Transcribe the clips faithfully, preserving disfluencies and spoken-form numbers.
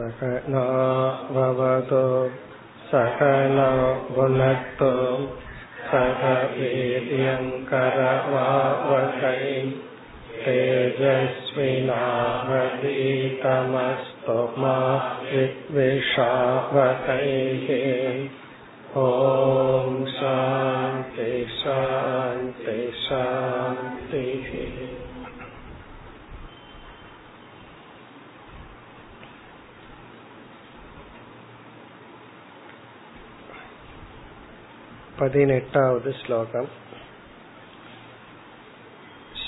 சகனா பவது சகனோ புனக்து சக வீர்யம் கரவாவகை தேஜஸ்வினாவதீதமஸ்து மா வித்விஷாவகை. ஓம் சாந்தி சாந்தி சாந்தி. பதினெட்டாவது ஸ்லோகம்.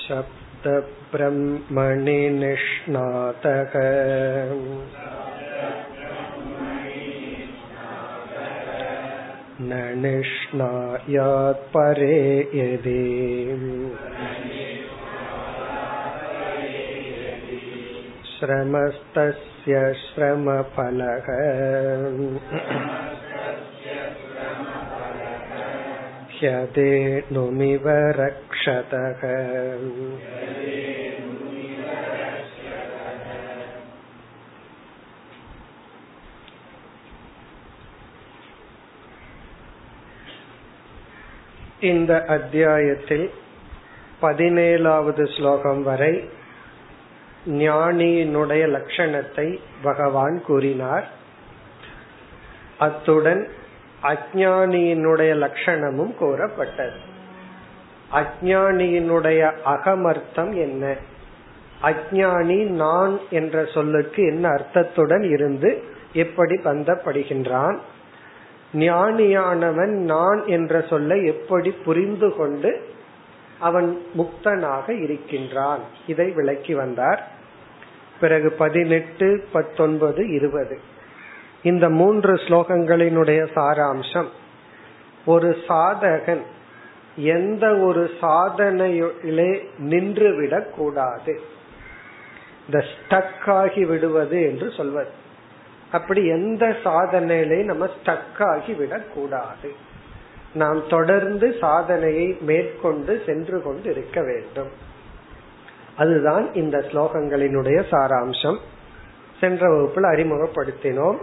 சப்த பிரம்மணி நிஷ்ணாதக நிஷ்ணாயாத் பரே யதி ஸ்ரமஸ்தஸ்ய ஸ்ரமஃபலஹ யதே நுமிவ ரக்ஷதஹ. இந்த அத்தியாயத்தில் பதினேழாவது ஸ்லோகம் வரை ஞானியினுடைய லட்சணத்தை பகவான் கூறினார். அத்துடன் அஞ்ஞானியினுடைய லட்சணமும் கூறப்பட்டது. அஞ்ஞானியினுடைய அகமர்த்தம் என்ன, அஞ்ஞானி நான் என்ற சொல்லுக்கு என்ன அர்த்தத்துடன் இருந்து எப்படி பந்தப்படுகின்றான், ஞானியானவன் நான் என்ற சொல்லை எப்படி புரிந்து கொண்டு அவன் முக்தனாக இருக்கின்றான், இதை விளக்கி வந்தார். பிறகு பதினெட்டு பத்தொன்பது இருபது இந்த மூன்று ஸ்லோகங்களினுடைய சாராம்சம், ஒரு சாதகன் எந்த ஒரு சாதனையிலே நின்றுவிடக் கூடாது, இந்த ஸ்டக் ஆகி விடுவது என்று சொல்வது. அப்படி எந்த சாதனையிலே நம்ம ஸ்டக் ஆகி விடக் கூடாது, நாம் தொடர்ந்து சாதனையை மேற்கொண்டு சென்று கொண்டு இருக்க வேண்டும். அதுதான் இந்த ஸ்லோகங்களினுடைய சாராம்சம். சென்ற வகுப்பில் அறிமுகப்படுத்தினோம்.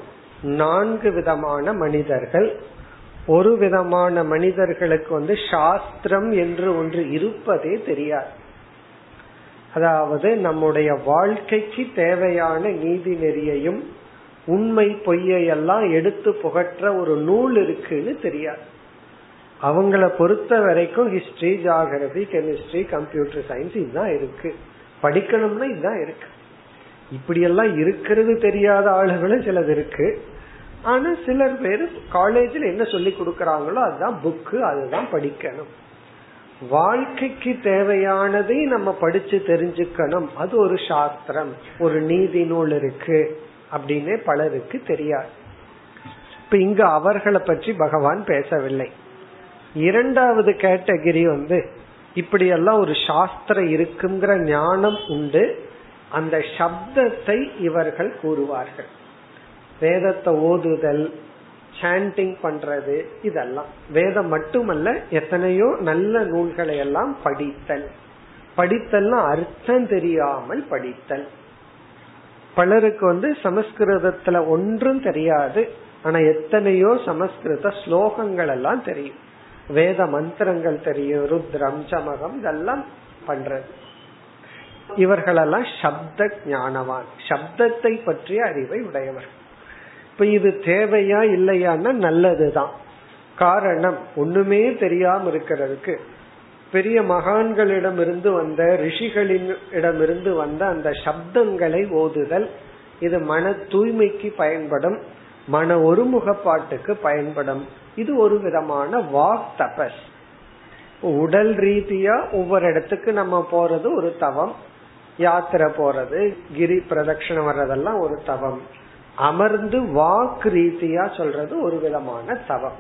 நான்கு விதமான மனிதர்கள். ஒரு விதமான மனிதர்களுக்கு வந்து சாஸ்திரம் என்று ஒன்று இருப்பதே தெரியாது, அதாவது நம்முடைய வாழ்க்கைக்கு தேவையான நீதி நெறியையும் உண்மை பொய்யெல்லாம் எடுத்து புகற்ற ஒரு நூல் இருக்குன்னு தெரியாது. அவங்களை பொறுத்த வரைக்கும் history, geography, chemistry, computer science இதுதான் இருக்கு, படிக்கணும்னா இதுதான் இருக்கு. இப்படி எல்லாம் இருக்கிறது தெரியாத ஆளுகளும் சிலது இருக்கு. ஆனா சிலர் பேர் காலேஜில் என்ன சொல்லி கொடுக்கறாங்களோ அதுதான் புக்கு, அதுதான் படிக்கணும். வாழ்க்கைக்கு தேவையானதை நம்ம படிச்சு தெரிஞ்சுக்கணும், அது ஒரு சாஸ்திரம், ஒரு நீதி நூல் இருக்கு அப்படின்னு பலருக்கு தெரியாது. இப்ப இங்க அவர்களை பற்றி பகவான் பேசவில்லை. இரண்டாவது கேட்டகரி வந்து இப்படி எல்லாம் ஒரு சாஸ்திரம் இருக்குங்கிற ஞானம் உண்டு, அந்த சப்தத்தை இவர்கள் கூறுவார்கள். வேதத்தை ஓதுதல், சாண்டிங் பண்றது, இதெல்லாம் வேதம் மட்டுமல்ல, எத்தனையோ நல்ல நூல்களை எல்லாம் படித்தல். படித்தல்னா அர்த்தம் தெரியாமல் படித்தல். பலருக்கு வந்து சமஸ்கிருதத்துல ஒன்றும் தெரியாது, ஆனா எத்தனையோ சமஸ்கிருத ஸ்லோகங்கள் எல்லாம் தெரியும், வேத மந்திரங்கள் தெரியும், ருத்ரம் சமகம் இதெல்லாம் பண்றது. இவர்களெல்லாம் சப்த ஞானவான், சப்தத்தை பற்றிய அறிவை உடையவர். இப்ப இது தேவையா இல்லையான்னா நல்லதுதான். காரணம், ஒண்ணுமே தெரியாம இருக்கிறதுக்கு பெரிய மகான்களிடம் இருந்து வந்த, ரிஷிகளின் இடமிருந்து வந்த அந்த சப்தங்களை ஓதுதல், இது மன தூய்மைக்கு பயன்படும், மன ஒருமுகப்பாட்டுக்கு பயன்படும். இது ஒரு விதமான வாக் தபஸ். உடல் ரீதியா ஒவ்வொரு இடத்துக்கு நம்ம போறது ஒரு தவம், யாத்திரை போறது, கிரி பிரதட்சணம் வர்றதெல்லாம் ஒரு தவம், அமர்ந்து வாக்கு ரீதியா சொல்றது ஒரு விதமான தவம்.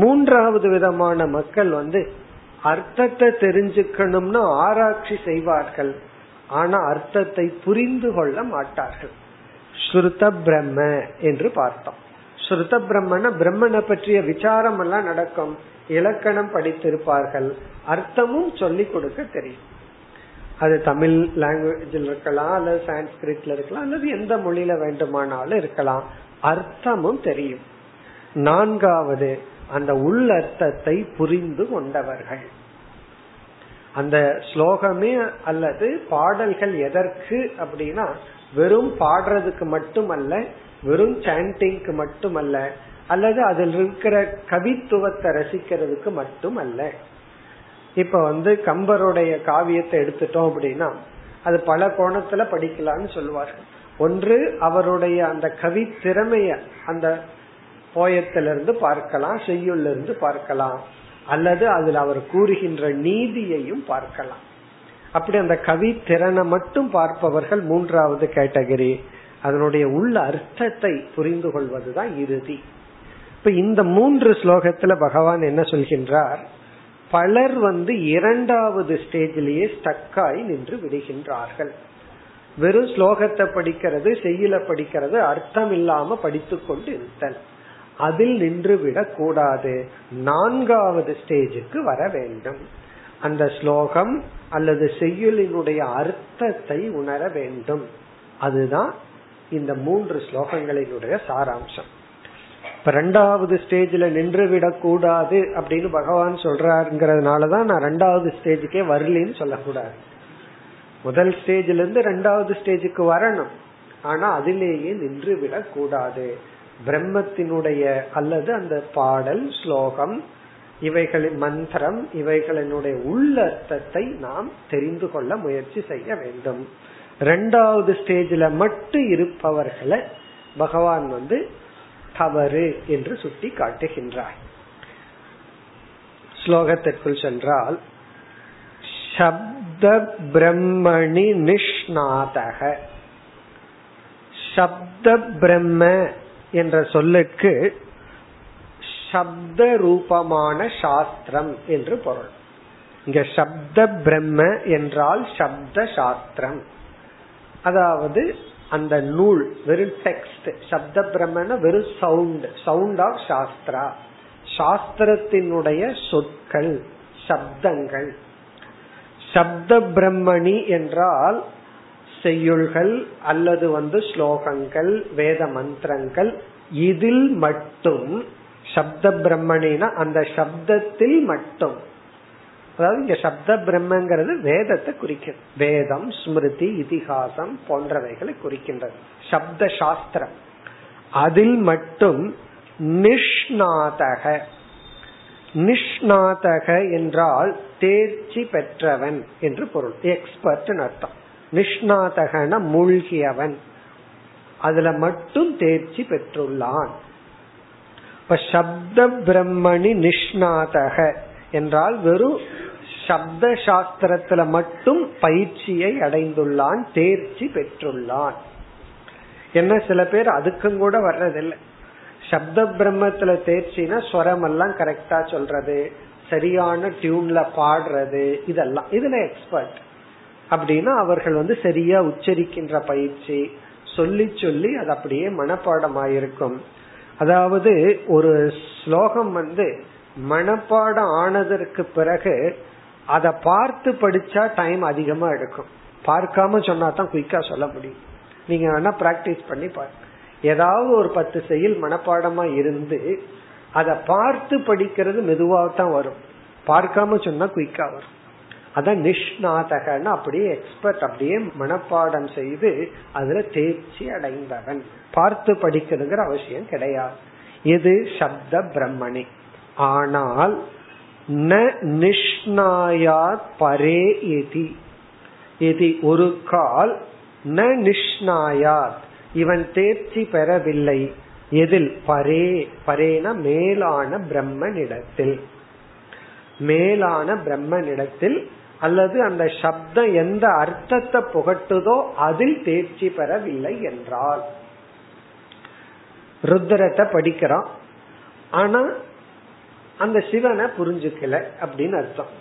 மூன்றாவது விதமான மக்கள் வந்து அர்த்தத்தை தெரிஞ்சுக்கணும்னு ஆராய்ச்சி செய்வார்கள், ஆனா அர்த்தத்தை புரிந்து கொள்ள மாட்டார்கள். ஸ்ருத பிரம்ம என்று பார்த்தோம். ஸ்ருத பிரம்மன பிரம்மனை பற்றிய விசாரம் எல்லாம் நடக்கும், இலக்கணம் படித்திருப்பார்கள், அர்த்தமும் சொல்லி கொடுக்க தெரியும். அது தமிழ் லாங்குவேஜில் இருக்கலாம், அல்லது சான்ஸ்கிரிட்ல இருக்கலாம், அல்லது எந்த மொழியில வேண்டுமானாலும் இருக்கலாம். அர்த்தமும் தெரியும். நான்காவது, அந்த உள்ளர்த்தத்தை புரிந்து கொண்டவர்கள். அந்த ஸ்லோகமே அல்லது பாடல்கள் எதற்கு அப்படின்னா, வெறும் பாடுறதுக்கு மட்டுமல்ல, வெறும் சாண்டிங்க்கு மட்டுமல்ல, அல்லது அதில் இருக்கிற கவித்துவத்தை ரசிக்கிறதுக்கு மட்டுமல்ல. இப்ப வந்து கம்பருடைய காவியத்தை எடுத்துட்டோம் அப்படின்னா, அது பல கோணத்துல படிக்கலாம்னு சொல்லுவார்கள். ஒன்று, அவருடைய அந்த கவி திறமைய அந்த போயத்திலிருந்து பார்க்கலாம், செய்யுள்ளிருந்து பார்க்கலாம், அல்லது அதில் அவர் கூறுகின்ற நீதியையும் பார்க்கலாம். அப்படி அந்த கவி திறனை மட்டும் பார்ப்பவர்கள் மூன்றாவது கேட்டகரி. அதனுடைய உள்ள அர்த்தத்தை புரிந்து கொள்வதுதான் இறுதி. இப்ப இந்த மூன்று ஸ்லோகத்துல பகவான் என்ன சொல்கின்றார், பலர் வந்து இரண்டாவது ஸ்டேஜிலேயே ஸ்டக்காய் நின்று விடுகின்றார்கள். வெறும் ஸ்லோகத்தை படிக்கிறது, செய்யுளை படிக்கிறது, அர்த்தம் இல்லாம படித்து கொண்டு இருத்தல், அதில் நின்று விடக் கூடாது. நான்காவது ஸ்டேஜுக்கு வர வேண்டும். அந்த ஸ்லோகம் அல்லது செய்யுளினுடைய அர்த்தத்தை உணர வேண்டும். அதுதான் இந்த மூன்று ஸ்லோகங்களினுடைய சாராம்சம். ரெண்டாவது ஸ்டேஜ்ல நின்று விடக்கூடாது அப்படின்னு பகவான் சொல்றாருங்கிறதுனாலதான் நான் ரெண்டாவது ஸ்டேஜுக்கே வரலன்னு சொல்லக்கூடாது. முதல் ஸ்டேஜ்ல இருந்து ரெண்டாவது ஸ்டேஜுக்கு வரணும், ஆனா அதிலேயே நின்று விடக்கூடாது. பிரம்மத்தினுடைய அல்லது அந்த பாடல், ஸ்லோகம், இவைகளின் மந்திரம், இவைகளினுடைய உள்ளர்த்தத்தை நாம் தெரிந்து கொள்ள முயற்சி செய்ய வேண்டும். ரெண்டாவது ஸ்டேஜ்ல மட்டும் இருப்பவர்களை பகவான் வந்து தவறு என்று சுட்டி காட்டுகின்றார். ஸ்லோகத்திற்குள் சென்றால், சப்த பிரம்மணி நிஷ்ணாதக. சப்த பிரம்ம என்ற சொல்லுக்கு சப்த ரூபமான சாஸ்திரம் என்று பொருள். இங்க சப்த பிரம்ம என்றால் சப்த சாஸ்திரம், அதாவது அந்த நூல், வெறும் டெக்ஸ்ட். சப்த பிரம்மன வெறும் சவுண்ட், சவுண்ட் ஆஃப் சாஸ்திரா, சாஸ்திரத்தினுடைய சொற்கள், சப்தங்கள். சப்த பிரம்மணி என்றால் செய்யுள்கள் அல்லது வந்து ஸ்லோகங்கள், வேத மந்திரங்கள், இதில் மட்டும். சப்த பிரம்மணினா அந்த சப்தத்தில் மட்டும். அதாவது இங்க சப்த பிரம்மங்கிறது வேதத்தை குறிக்கிறது, வேதம், ஸ்மிருதி, இதிகாசம் போன்றவைகளை குறிக்கின்றது. சப்த சாஸ்திரம் அதில் மட்டும். நிஷ்ணாதக, நிஷ்ணாதக என்றால் தேர்ச்சி பெற்றவன் என்று பொருள், எக்ஸ்பர்ட் அர்த்தம். நிஷ்ணாதகன மூழ்கியவன், அதுல மட்டும் தேர்ச்சி பெற்றுள்ளான். இப்ப சப்த பிரம்மணி நிஷ்ணாதக என்றால் வெறும் சப்த சாஸ்திரத்துல மட்டும் பயிற்சியை அடைந்துள்ளான், தேர்ச்சி பெற்றுள்ளான். என்ன சில பேர் அதுக்கும் கூட வர்றதில்லை. சப்த பிரம்மத்துல தேர்ச்சினா ஸ்வரம் எல்லாம் கரெக்டா சொல்றது, சரியான டியூன்ல பாடுறது, இதெல்லாம் இதுல எக்ஸ்பர்ட். அப்படின்னா அவர்கள் வந்து சரியா உச்சரிக்கின்ற பயிற்சி, சொல்லி சொல்லி அது அப்படியே மனப்பாடமாயிருக்கும். அதாவது ஒரு ஸ்லோகம் வந்து மனப்பாடம் ஆனதற்கு பிறகு அத பார்த்து படிச்சா டைம் அதிகமா எடுக்கும். பார்க்காம சொன்னா தான் குயிக்கா சொல்ல முடியும். நீங்க வேணா பிராக்டிஸ் பண்ணி பாருங்க. ஏதாவது ஒரு பத்து செயல் மனப்பாடமா இருந்து அத பார்த்து படிக்கிறது மெதுவாக தான் வரும், பார்க்காம சொன்னா குயிக்கா வரும். அதான் நிஷ்ணாதகன்னு, அப்படியே எக்ஸ்பர்ட், அப்படியே மனப்பாடம் செய்து அதுல தேர்ச்சி அடைந்தவன். பார்த்து படிக்கிறதுங்கிற அவசியம் கிடையாது. இது சப்த பிரம்மணி. ஆனால் ந நிஷ்ணாயாத் பரே ஏதி, ஏதி ஒரு கால், ந நிஷ்ணாயாத் இவன் தேர்ச்சி பெறவில்லை. எதில்? பரே, பரேன மேலான பிரம்மனிடத்தில், மேலான பிரம்மனிடத்தில் அல்லது அந்த சப்தம் எந்த அர்த்தத்தை புகட்டுதோ அதில் தேர்ச்சி பெறவில்லை என்றால். ருத்ரத்தை படிக்கிறான், ஆனா அந்த சிவனை புரிஞ்சுக்கல அப்படின்னு அர்த்தம்.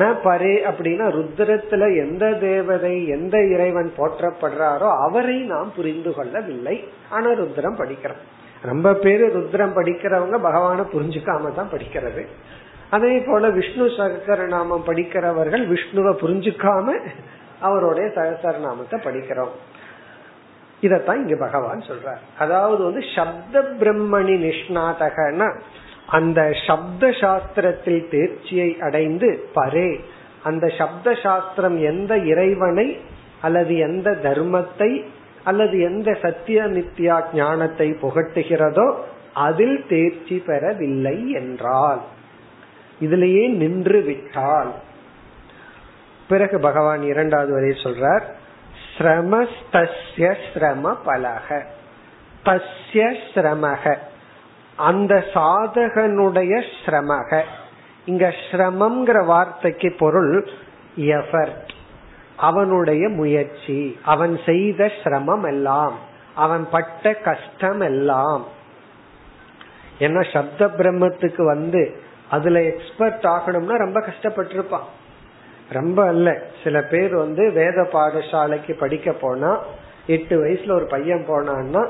ந பரே அப்படின்னா ருத்ரத்துல எந்த தேவதை, எந்த இறைவன் போற்றப்படுறாரோ அவரை நாம் புரிந்து கொள்ளவில்லை, ஆனா ருத்ரம் படிக்கிறோம். ரொம்ப பேரு ருத்ரம் படிக்கிறவங்க பகவான புரிஞ்சுக்காம தான் படிக்கிறது. அதே போல விஷ்ணு சகஸ்ரநாமம் படிக்கிறவர்கள் விஷ்ணுவை புரிஞ்சுக்காம அவருடைய சகஸ்ரநாமத்தை படிக்கிறோம். இதத்தான் இங்க பகவான் சொல்றார். அதாவது வந்து சப்த பிரம்மணி நிஷ்ணாதகனா அந்த சப்த சாஸ்திரத்தில் தேர்ச்சியை அடைந்து பரே அந்த சப்த சாஸ்திரம் எந்த இறைவனை அல்லது எந்த தர்மத்தை அல்லது எந்த சத்திய நித்யா ஞானத்தை புகட்டுகிறதோ அதில் தேர்ச்சி பெறவில்லை என்றால் இதிலேயே நின்று விட்டால். பிறகு பகவான் இரண்டாவது வரை சொல்றார் ஸ்ரமஸ்தஸ்ய ஸ்ரம பலக தஸ்ய ஸ்ரமக அந்த சாதகனுடைய ஸ்ரமக. இங்க ஸ்ரமம்ங்கிற வார்த்தைக்கு பொருள் எஃபர்ட், அவனுடைய முயற்சி, அவன் செய்த சிரமம் எல்லாம், அவன் பட்ட கஷ்டம் எல்லாம். ஏன்னா சப்த பிரம்மத்துக்கு வந்து அதுல எக்ஸ்பர்ட் ஆகணும்னா ரொம்ப கஷ்டப்பட்டிருப்பான். ரொம்ப அல்ல, சில பேர் வந்து வேத பாடசாலைக்கு படிக்க போனா எட்டு வயசுல ஒரு பையன் போனான்னா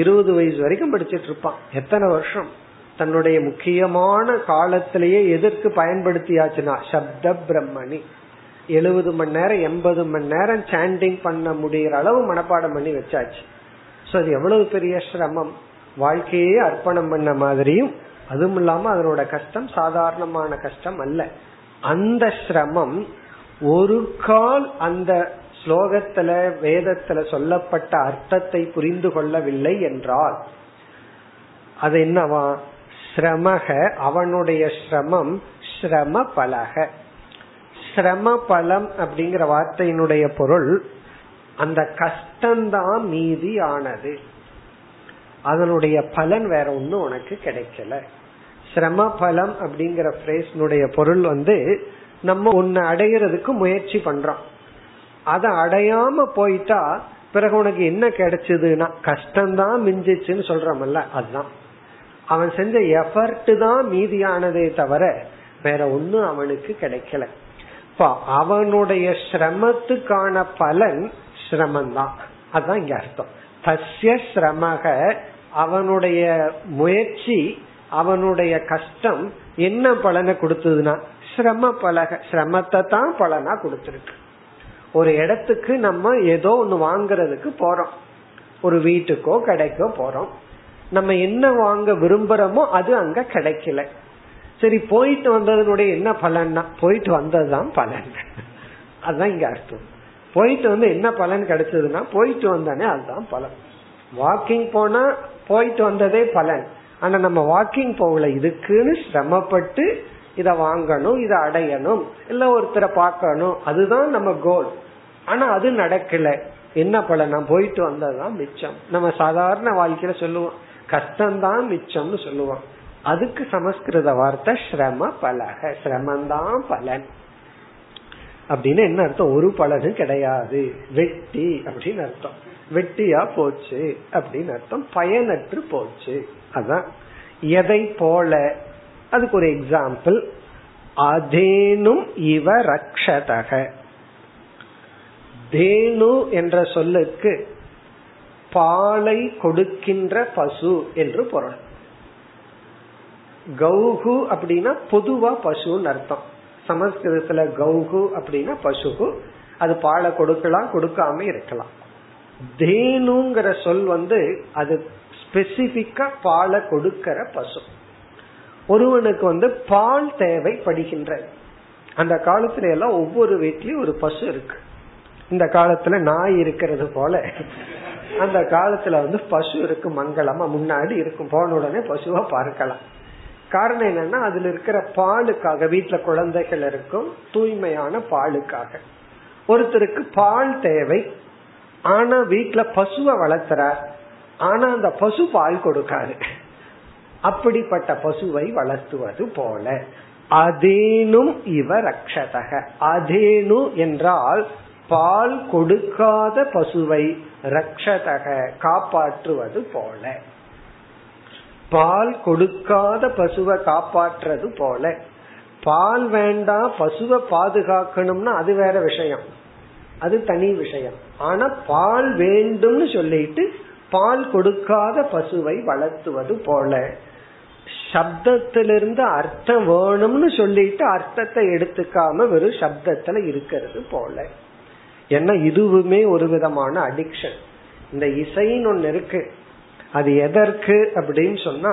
இருபது வயசு வரைக்கும் படிச்சுட்டு இருப்பான். எத்தனை வருஷம் தன்னுடைய முக்கியமான காலத்திலேயே எதற்கு பயன்படுத்தியாச்சுன்னா சப்த பிரம்மணி. எழுபது மணி நேரம் எண்பது மணி நேரம் சாண்டிங் பண்ண முடியற அளவு மனப்பாடம் பண்ணி வச்சாச்சு. சோ அது எவ்வளவு பெரிய சிரமம், வாழ்க்கையே அர்ப்பணம் பண்ண மாதிரியும். அதுவும் இல்லாம அதனோட கஷ்டம் சாதாரணமான கஷ்டம் அல்ல. அந்த சிரமம் ஒரு கால் அந்த ஸ்லோகத்துல வேதத்துல சொல்லப்பட்ட அர்த்தத்தை புரிந்து கொள்ளவில்லை என்றால் அது என்னவா ஸ்ரமக, அவனுடைய சிரமம் ஸ்ரம பலக. ஸ்ரம பலம் அப்படிங்கிற வார்த்தையினுடைய பொருள் அந்த கஷ்டம்தான் மீதி ஆனது, அதனுடைய பலன் வேற ஒன்னும் உனக்கு கிடைக்கல. சிரம பலம் அப்படிங்கிற ஃப்ரேஸ்னுடைய பொருள் வந்து நம்ம ஒன்னு அடையிறதுக்கு முயற்சி பண்றோம், அதை அடையாம போயிட்டா பிறகு உனக்கு என்ன கிடைச்சதுன்னா கஷ்டம்தான் மிஞ்சிச்சுன்னு சொல்றமல்ல. அதுதான் அவன் செஞ்ச எஃபர்ட் தான் மீதியானதே தவிர வேற ஒன்னும் அவனுக்கு கிடைக்கல. இப்ப அவனுடைய சிரமத்துக்கான பலன் சிரமந்தான். அதுதான் இங்க அர்த்தம். தஸ்ய சிரமக அவனுடைய முயற்சி அவனுடைய கஷ்டம் என்ன பலனை கொடுத்ததுன்னா சிரம பலக, சிரமத்தை தான் பலனா கொடுத்துருக்கு. ஒரு இடத்துக்கு நம்ம ஏதோ ஒண்ணு வாங்கறதுக்கு போறோம், ஒரு வீட்டுக்கோ கடைக்கோ போறோம், நம்ம என்ன வாங்க விரும்புறோமோ அது அங்க கிடைக்கல. சரி போயிட்டு வந்ததுனுடைய என்ன பலன்னா போயிட்டு வந்ததுதான் பலன். அதுதான் இங்க அர்த்தம். போயிட்டு வந்து என்ன பலன் கிடைச்சதுன்னா போயிட்டு வந்தானே அதுதான் பலன். வாக்கிங் போனா போயிட்டு வந்ததே பலன், ஆனா நம்ம வாக்கிங் போகல, இதுக்குன்னு சிரமப்பட்டு இத வாங்கணும் இத அடையணும் இல்ல ஒருத்தரை பார்க்கணும் அதுதான் நம்ம கோல், ஆனா அது நடக்கல. என்ன பலனா போயிட்டு வந்ததுதான் மிச்சம். நம்ம சாதாரண வாழ்க்கையில சொல்லுவோம் கஷ்டம்தான் மிச்சம்னு சொல்லுவோம். அதுக்கு சமஸ்கிருத வார்த்தை ஸ்ரம பலக, சிரமந்தான் பலன். அப்படின்னு என்ன அர்த்தம்? ஒரு பலனும் கிடையாது, வெட்டி அப்படின்னு அர்த்தம். வெட்டியா போச்சு அப்படின்னு அர்த்தம், பயனற்று போச்சு. அதான் எதை போல, அதுக்கு ஒரு எக்ஸாம்பிள் அதேனும் இவ ரக்ஷதக. தேனு என்ற சொல்லுக்கு பாலை கொடுக்கின்ற பசு என்று பொருள். கௌகு அப்படின்னா பொதுவா பசுன்னு அர்த்தம். சமஸ்கிருதத்துல கௌகு அப்படின்னா பசுகு, அது பாலை கொடுக்கலாம் கொடுக்காம இருக்கலாம். தேனுங்கிற சொல் வந்து அது ஸ்பெசிபிக்கா பாலை கொடுக்கிற பசு. ஒருவனுக்கு வந்து பால் தேவைப்படுகின்றது. அந்த காலத்துல எல்லாம் ஒவ்வொரு வீட்லயும் ஒரு பசு இருக்கு. இந்த காலத்துல நாய் இருக்கிறது போல அந்த காலத்துல வந்து பசு இருக்கு. மங்களமா முன்னாடி இருக்கும், போன உடனே பசுவா பார்க்கலாம். காரணம் என்னன்னா அதுல இருக்கிற பாலுக்காக, வீட்டுல குழந்தைகள் இருக்கும் தூய்மையான பாலுக்காக. ஒருத்தருக்கு பால் தேவை, ஆனா வீட்டுல பசுவை வளர்த்துறார், ஆனா அந்த பசு பால் கொடுக்காது. அப்படிப்பட்ட பசுவை வளர்த்துவது போல அதேனும் இவ ரக்ஷதக. அதேனு என்றால் பால் கொடுக்காத பசுவை ரக்ஷதக காப்பாற்றுவது போல, பால் கொடுக்காத பசுவை காப்பாற்றுறது போல. பால் வேண்டாம், பசுவை பாதுகாக்கணும்னா அது வேற விஷயம், அது தனி விஷயம். ஆனா பால் வேண்டும்னு சொல்லிட்டு பால் கொடுக்காத பசுவை வளர்த்துவது போல சப்தத்திலிருந்து அர்த்தம் வேணும்னு சொல்லிட்டு அர்த்தத்தை எடுத்துக்காம வெறும் சப்தத்துல இருக்கிறது போல. ஏன்னா இதுவுமே ஒரு விதமான அடிக்ஷன். இந்த இசைன்னு ஒண்ணு இருக்கு, அது எதற்கு அப்படின்னு சொன்னா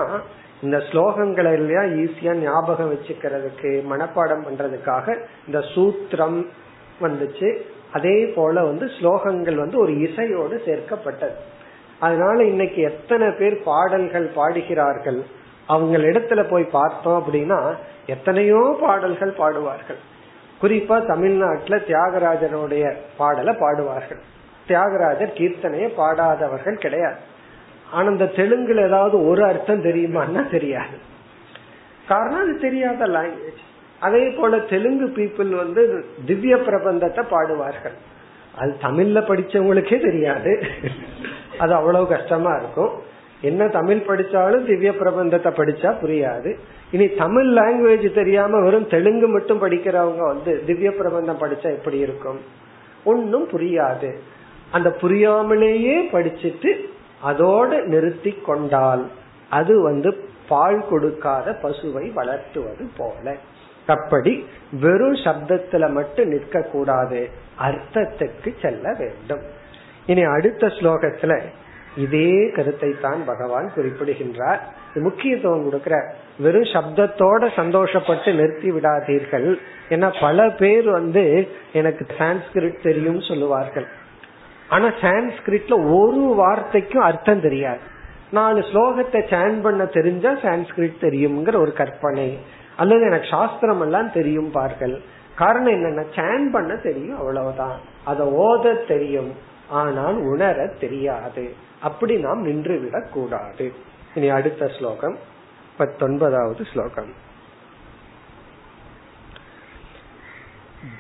இந்த ஸ்லோகங்களை எல்லாம் ஈஸியா ஞாபகம் வச்சுக்கிறதுக்கு, மனப்பாடம் பண்றதுக்காக இந்த சூத்திரம் வந்துச்சு. அதே போல வந்து ஸ்லோகங்கள் வந்து ஒரு இசையோடு சேர்க்கப்பட்டது. அதனால இன்னைக்கு எத்தனை பேர் பாடல்கள் பாடுகிறார்கள், அவங்க இடத்துல போய் பார்த்தோம் அப்படின்னா எத்தனையோ பாடல்கள் பாடுவார்கள். குறிப்பா தமிழ்நாட்டுல தியாகராஜனுடைய பாடலை பாடுவார்கள். தியாகராஜர் கீர்த்தனையை பாடாதவர்கள் கிடையாது. ஆனா இந்த தெலுங்குல ஏதாவது ஒரு அர்த்தம் தெரியுமான்னா தெரியாது, காரணம் அது தெரியாத லாங்குவேஜ். அதே போல தெலுங்கு பீப்புள் வந்து திவ்ய பிரபந்தத்தை பாடுவார்கள், அது தமிழ்ல படிச்சவங்களுக்கே தெரியாது, அது அவ்வளவு கஷ்டமா இருக்கும். என்ன தமிழ் படிச்சாலும் திவ்ய பிரபந்தத்தை படிச்சா புரியாது. இனி தமிழ் லாங்குவேஜ் தெரியாம வெறும் தெலுங்கு மட்டும் படிக்கிறவங்க வந்து திவ்ய பிரபந்தம் படிச்சா எப்படி இருக்கும், ஒன்னும் புரியாது. அந்த புரியாமலேயே படிச்சுட்டு அதோடு நிறுத்தி கொண்டால் அது வந்து பால் கொடுக்காத பசுவை வளர்த்துவது போல. அப்படி வெறும் சப்தத்துல மட்டும் நிற்க கூடாது, அர்த்தத்துக்கு செல்ல வேண்டும். இனி அடுத்த ஸ்லோகத்துல இதே கருத்தை தான் பகவான் குறிப்பிடுகின்றார். முக்கியத்துவம் கொடுக்கிற வெறும் சப்தத்தோட சந்தோஷப்பட்டு நிறுத்தி விடாதீர்கள். ஏன்னா பல பேர் வந்து எனக்கு சான்ஸ்கிரிட் தெரியும் சொல்லுவார்கள், ஆனா சான்ஸ்கிரிட்ல ஒரு வார்த்தைக்கும் அர்த்தம் தெரியாது. நாலு ஸ்லோகத்தை சான் பண்ண தெரிஞ்சா சான்ஸ்கிரிட் தெரியும்ங்கிற ஒரு கற்பனை, அல்லது எனக்கு சாஸ்திரம் எல்லாம் தெரியும் பார்கள். காரணம் என்னன்னா சான் பண்ண தெரியும் அவ்வளவுதான், அத ஓத தெரியும், ஆனால் உணர தெரியாது. அப்படி நாம் நின்று விடக் கூடாது. இனி அடுத்த ஸ்லோகம், பத்தொன்பதாவது ஸ்லோகம்.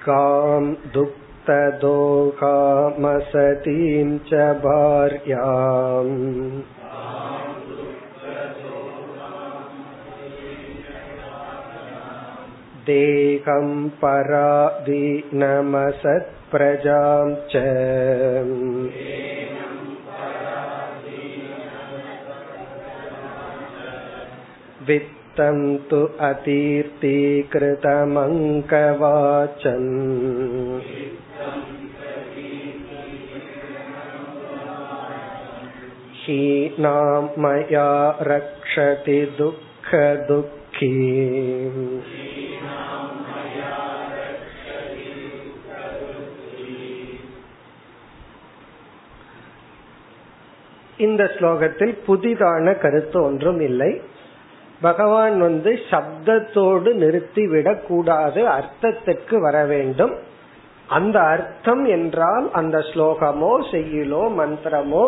காம் துக் ததோகாமசதீம் ச பார்யாம் தேகம் பராதீனமசத் பிரஜாம் ச வித்தம் து அதீர்த்தி கிருதமங்கவாசம். ரக்ஷதி துக்க துக்கி. இந்த ஸ்லோகத்தில் புதிதான கருத்து ஒன்றும் இல்லை. பகவான் வந்து சப்தத்தோடு நிறுத்திவிடக் கூடாது, அர்த்தத்திற்கு வர வேண்டும். அந்த அர்த்தம் என்றால் அந்த ஸ்லோகமோ செய்யுளோ மந்திரமோ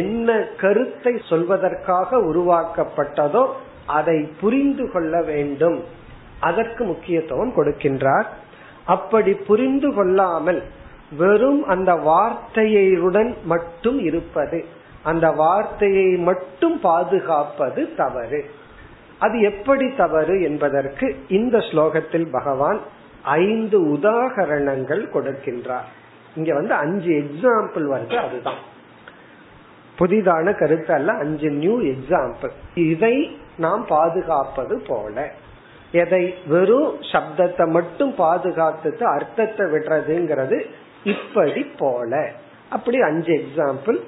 என்ன கருத்தை சொல்வதற்காக உருவாக்கப்பட்டதோ அதை புரிந்து கொள்ள வேண்டும். அதற்கு முக்கியத்துவம் கொடுக்கின்றார். அப்படி புரிந்து கொள்ளாமல் வெறும் அந்த வார்த்தையுடன் மட்டும் இருப்பது, அந்த வார்த்தையை மட்டும் பாதுகாப்பது தவறு. அது எப்படி தவறு என்பதற்கு இந்த ஸ்லோகத்தில் பகவான் ஐந்து உதாகரணங்கள் கொடுக்கின்றார். இங்க வந்து அஞ்சு எக்ஸாம்பிள் வந்து அதுதான் புதிதான கருத்து அல்ல, அஞ்சு நியூ எக்ஸாம்பிள். இதை நாம் பாதுகாப்பது போல, எதை வெறும் சப்தத்தை மட்டும் பாதுகாத்துட்டு அர்த்தத்தை விடுறதுங்கிறது இப்படி போல. அப்படி அஞ்சு எக்ஸாம்பிள்.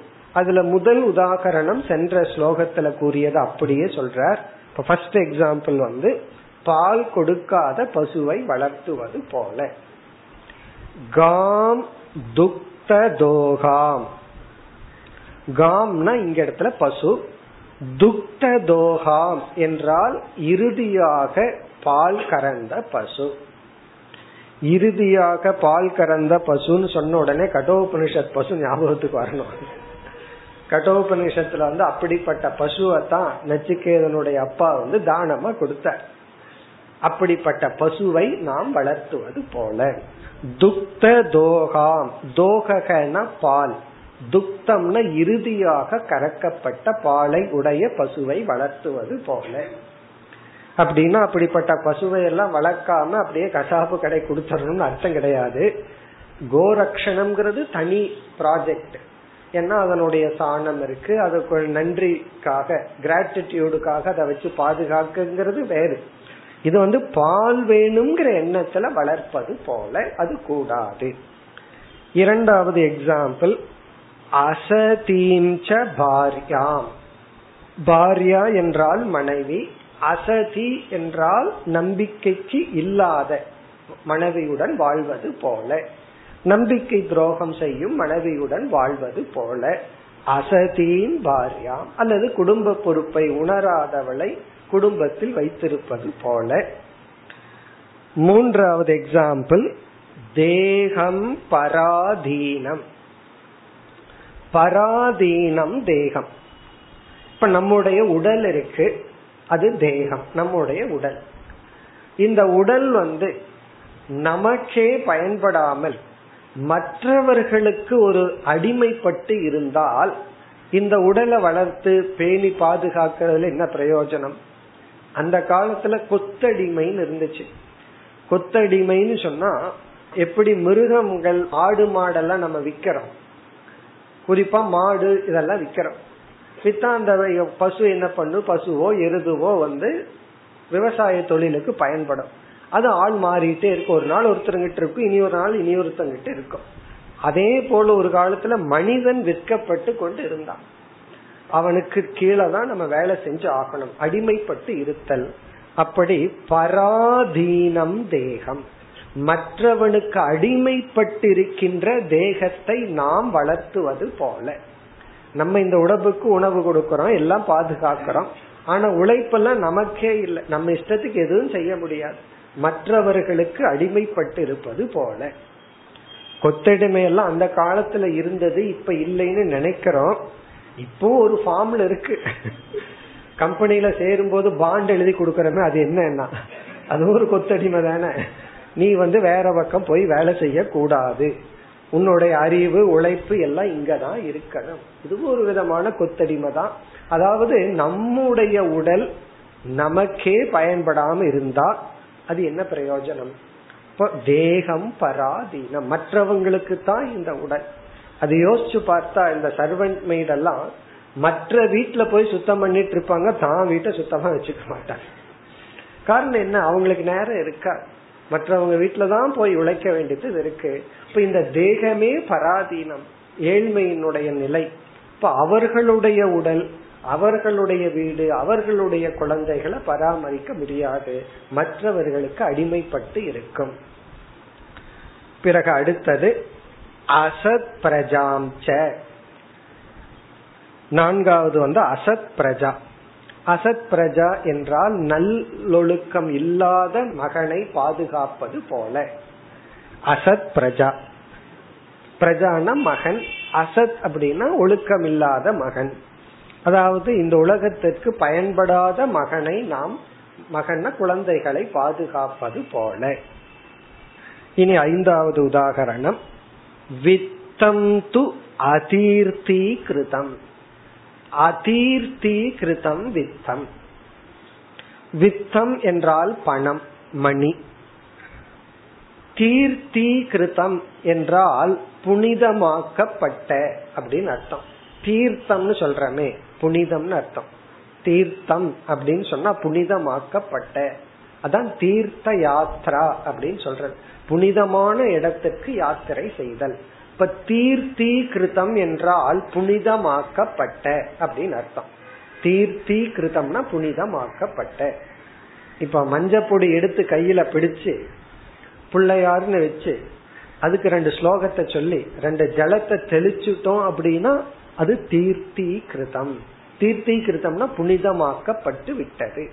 அதுல முதல் உதாகரணம் சென்ற ஸ்லோகத்துல கூறியது அப்படியே சொல்றார். இப்ப ஃபர்ஸ்ட் எக்ஸாம்பிள் வந்து பால் கொடுக்காத பசுவை வளர்த்துவது போல. காம் துக்த தோகாம், காம்னா இங்க இடத்துல பசு, துக்த தோகாம் என்றால் இறுதியாக பால் கறந்த பசு. இறுதியாக பால் கறந்த பசுன்னு சொன்ன உடனே கடோபனிஷத் பசு ஞாபகத்துக்கு வரணும். கடோபனிஷத்துல வந்து அப்படிப்பட்ட பசுவை தான் நச்சிகேதனுடைய அப்பா வந்து தானமா கொடுத்தார். அப்படிப்பட்ட பசுவை நாம் வளர்த்துவது போல. துக்த தோகாம், தோகனா பால், துக்தம்னா இறுதியாக கறக்கப்பட்ட பாலை உடைய பசுவை வளர்த்துவது போல. அப்படின்னா அப்படிப்பட்ட பசுவை எல்லாம் வளர்க்காம அப்படியே கசாப்பு கடை கொடுத்துடணும்னு அர்த்தம் கிடையாது. கோரக்ஷணம்ங்கிறது தனி ப்ராஜெக்ட், ஏன்னா அதனுடைய சாணம் இருக்கு, அதுக்கு நன்றிக்காக கிராட்டிடியூடுக்காக அதை வச்சு பாதுகாக்குங்கிறது வேறு. இது வந்து பால் வேணுங்கிற எண்ணத்துல வளர்ப்பது போல அது கூடாது. இரண்டாவது எக்ஸாம்பிள், அசதீஞ்ச பாரியாம். பாரியா என்றால் மனைவி, அசதி என்றால் நம்பிக்கைக்கு இல்லாத மனைவியுடன் வாழ்வது போல, நம்பிக்கை துரோகம் செய்யும் மனைவியுடன் வாழ்வது போல. அசதீன் பாரியாம் அல்லது குடும்ப பொறுப்பை உணராதவளை குடும்பத்தில் வைத்திருப்பது போல. மூன்றாவது எக்ஸாம்பிள், தேகம் பராதீனம். பராதீனம் தேகம். இப்ப நம்முடைய உடல் இருக்கு, அது தேகம், நம்முடைய உடல். இந்த உடல் வந்து நமக்கே பயன்படாமல் மற்றவர்களுக்கு ஒரு அடிமைப்பட்டு இருந்தால் இந்த உடலை வளர்த்து பேணி பாதுகாக்கிறதுல என்ன பிரயோஜனம்? அந்த காலத்துல கொத்தடிமைன்னு இருந்துச்சு. கொத்தடிமைன்னு சொன்னா எப்படி மிருகங்கள் ஆடு மாடெல்லாம் நம்ம விக்கிறோம், குறிப்பா மாடு இதெல்லாம் விக்கிறோம். வித்தா அந்த பசு என்ன பண்ணும், பசுவோ எருதுவோ வந்து விவசாய தொழிலுக்கு பயன்படும். அது ஆள் மாறிட்டே இருக்கும், ஒரு நாள் ஒருத்தருங்கிட்ட இருக்கும், இனி ஒரு நாள் இனி ஒருத்தங்கிட்ட இருக்கும். அதே போல ஒரு காலத்துல மனிதன் விற்கப்பட்டு கொண்டு இருந்தான், அவனுக்கு கீழே தான் நம்ம வேலை செஞ்சு ஆகணும், அடிமைப்பட்டு இருத்தல். அப்படி பராதீனம் தேகம், மற்றவனுக்கு அடிமைப்பட்டிருக்கின்ற தேகத்தை நாம் வளர்த்துவது போல. நம்ம இந்த உடம்புக்கு உணவு கொடுக்கறோம், எல்லாம் பாதுகாக்கிறோம், ஆனா உழைப்பெல்லாம் நமக்கே இல்லை, நம்ம இஷ்டத்துக்கு எதுவும் செய்ய முடியாது, மற்றவர்களுக்கு அடிமைப்பட்டு இருப்பது போல. கொத்தடிமையெல்லாம் அந்த காலத்துல இருந்தது, இப்ப இல்லைன்னு நினைக்கிறோம். இப்போ ஒரு ஃபார்ம்ல இருக்கு, கம்பெனியில சேரும் போது பாண்ட் எழுதி கொடுக்கறமே, அது என்னன்னா அது ஒரு கொத்தடிமை தானே. நீ வந்து வேற பக்கம் போய் வேலை செய்ய கூடாது, உன்னுடைய அறிவு உழைப்பு எல்லாம் இங்கதான் இருக்கணும். இது ஒரு விதமான கொத்தடிமை தான். அதாவது நம்முடைய உடல் நமக்கே பயன்படாம இருந்தா அது என்ன பிரயோஜனம்? தேகம் பராதீனம், மற்றவங்களுக்கு தான் இந்த உடல். அது யோசிச்சு பார்த்தா இந்த சர்வெண்ட் மெய்ட் எல்லாம் மற்ற வீட்டுல போய் சுத்தம் பண்ணிட்டு இருப்பாங்க, தான் வீட்டை சுத்தமா வச்சுக்க மாட்டாங்க. காரணம் என்ன? அவங்களுக்கு நேரம் இருக்கா, மற்றவங்க வீட்டுலதான் போய் உழைக்க வேண்டியது இருக்கு. இப்ப இந்த தேகமே பராதீனம், ஏழ்மையினுடைய நிலை. இப்ப அவர்களுடைய உடல், அவர்களுடைய வீடு, அவர்களுடைய குழந்தைகளை பராமரிக்க முடியாது, மற்றவர்களுக்கு அடிமைப்பட்டு இருக்கும். பிறகு அடுத்தது அசத் பிரஜாம்ச. நான்காவது வந்து அசத் பிரஜா. அசத் பிரஜா என்றால் நல்லொழுக்கம் இல்லாத மகனை பாதுகாப்பது போல. அசத் பிரஜா, பிரஜான மகன், அசத் அப்படின்னா ஒழுக்கம் இல்லாத மகன். அதாவது இந்த உலகத்திற்கு பயன்படாத மகனை நாம், மகன குழந்தைகளை பாதுகாப்பது போல. இனி ஐந்தாவது உதாகரணம், வித்தம் து அதீர்த்தி கிருதம். அதீர்த்தி கிருதம் வித்தம். வித்தம் என்றால் பணம், மணி. தீர்த்தி கிருதம் என்றால் புனிதமாக்கப்பட்ட அப்படின்னு அர்த்தம். தீர்த்தம்னு சொல்றமே புனிதம்னு அர்த்தம். தீர்த்தம் அப்படின்னு சொன்னா புனிதமாக்கப்பட்ட, அதான் தீர்த்த யாத்ரா அப்படின்னு சொல்றது, புனிதமான இடத்துக்கு யாத்திரை செய்தல். இப்ப தீர்த்தி கிருதம் என்றால் புனிதமாக்கப்பட்ட அப்படின்னு அர்த்தம். தீர்த்தி கிருதம்னா புனிதமாக்கப்பட்ட. இப்ப மஞ்சப்பொடி எடுத்து கையில பிடிச்சு பிள்ளையார்னு வச்சு அதுக்கு ரெண்டு ஸ்லோகத்தை சொல்லி ரெண்டு ஜலத்தை தெளிச்சுட்டோம் அப்படின்னா அது தீர்த்தி கிருதம். தீர்த்தி கிருதம்னா புனிதமாக்கப்பட்டு விட்டது.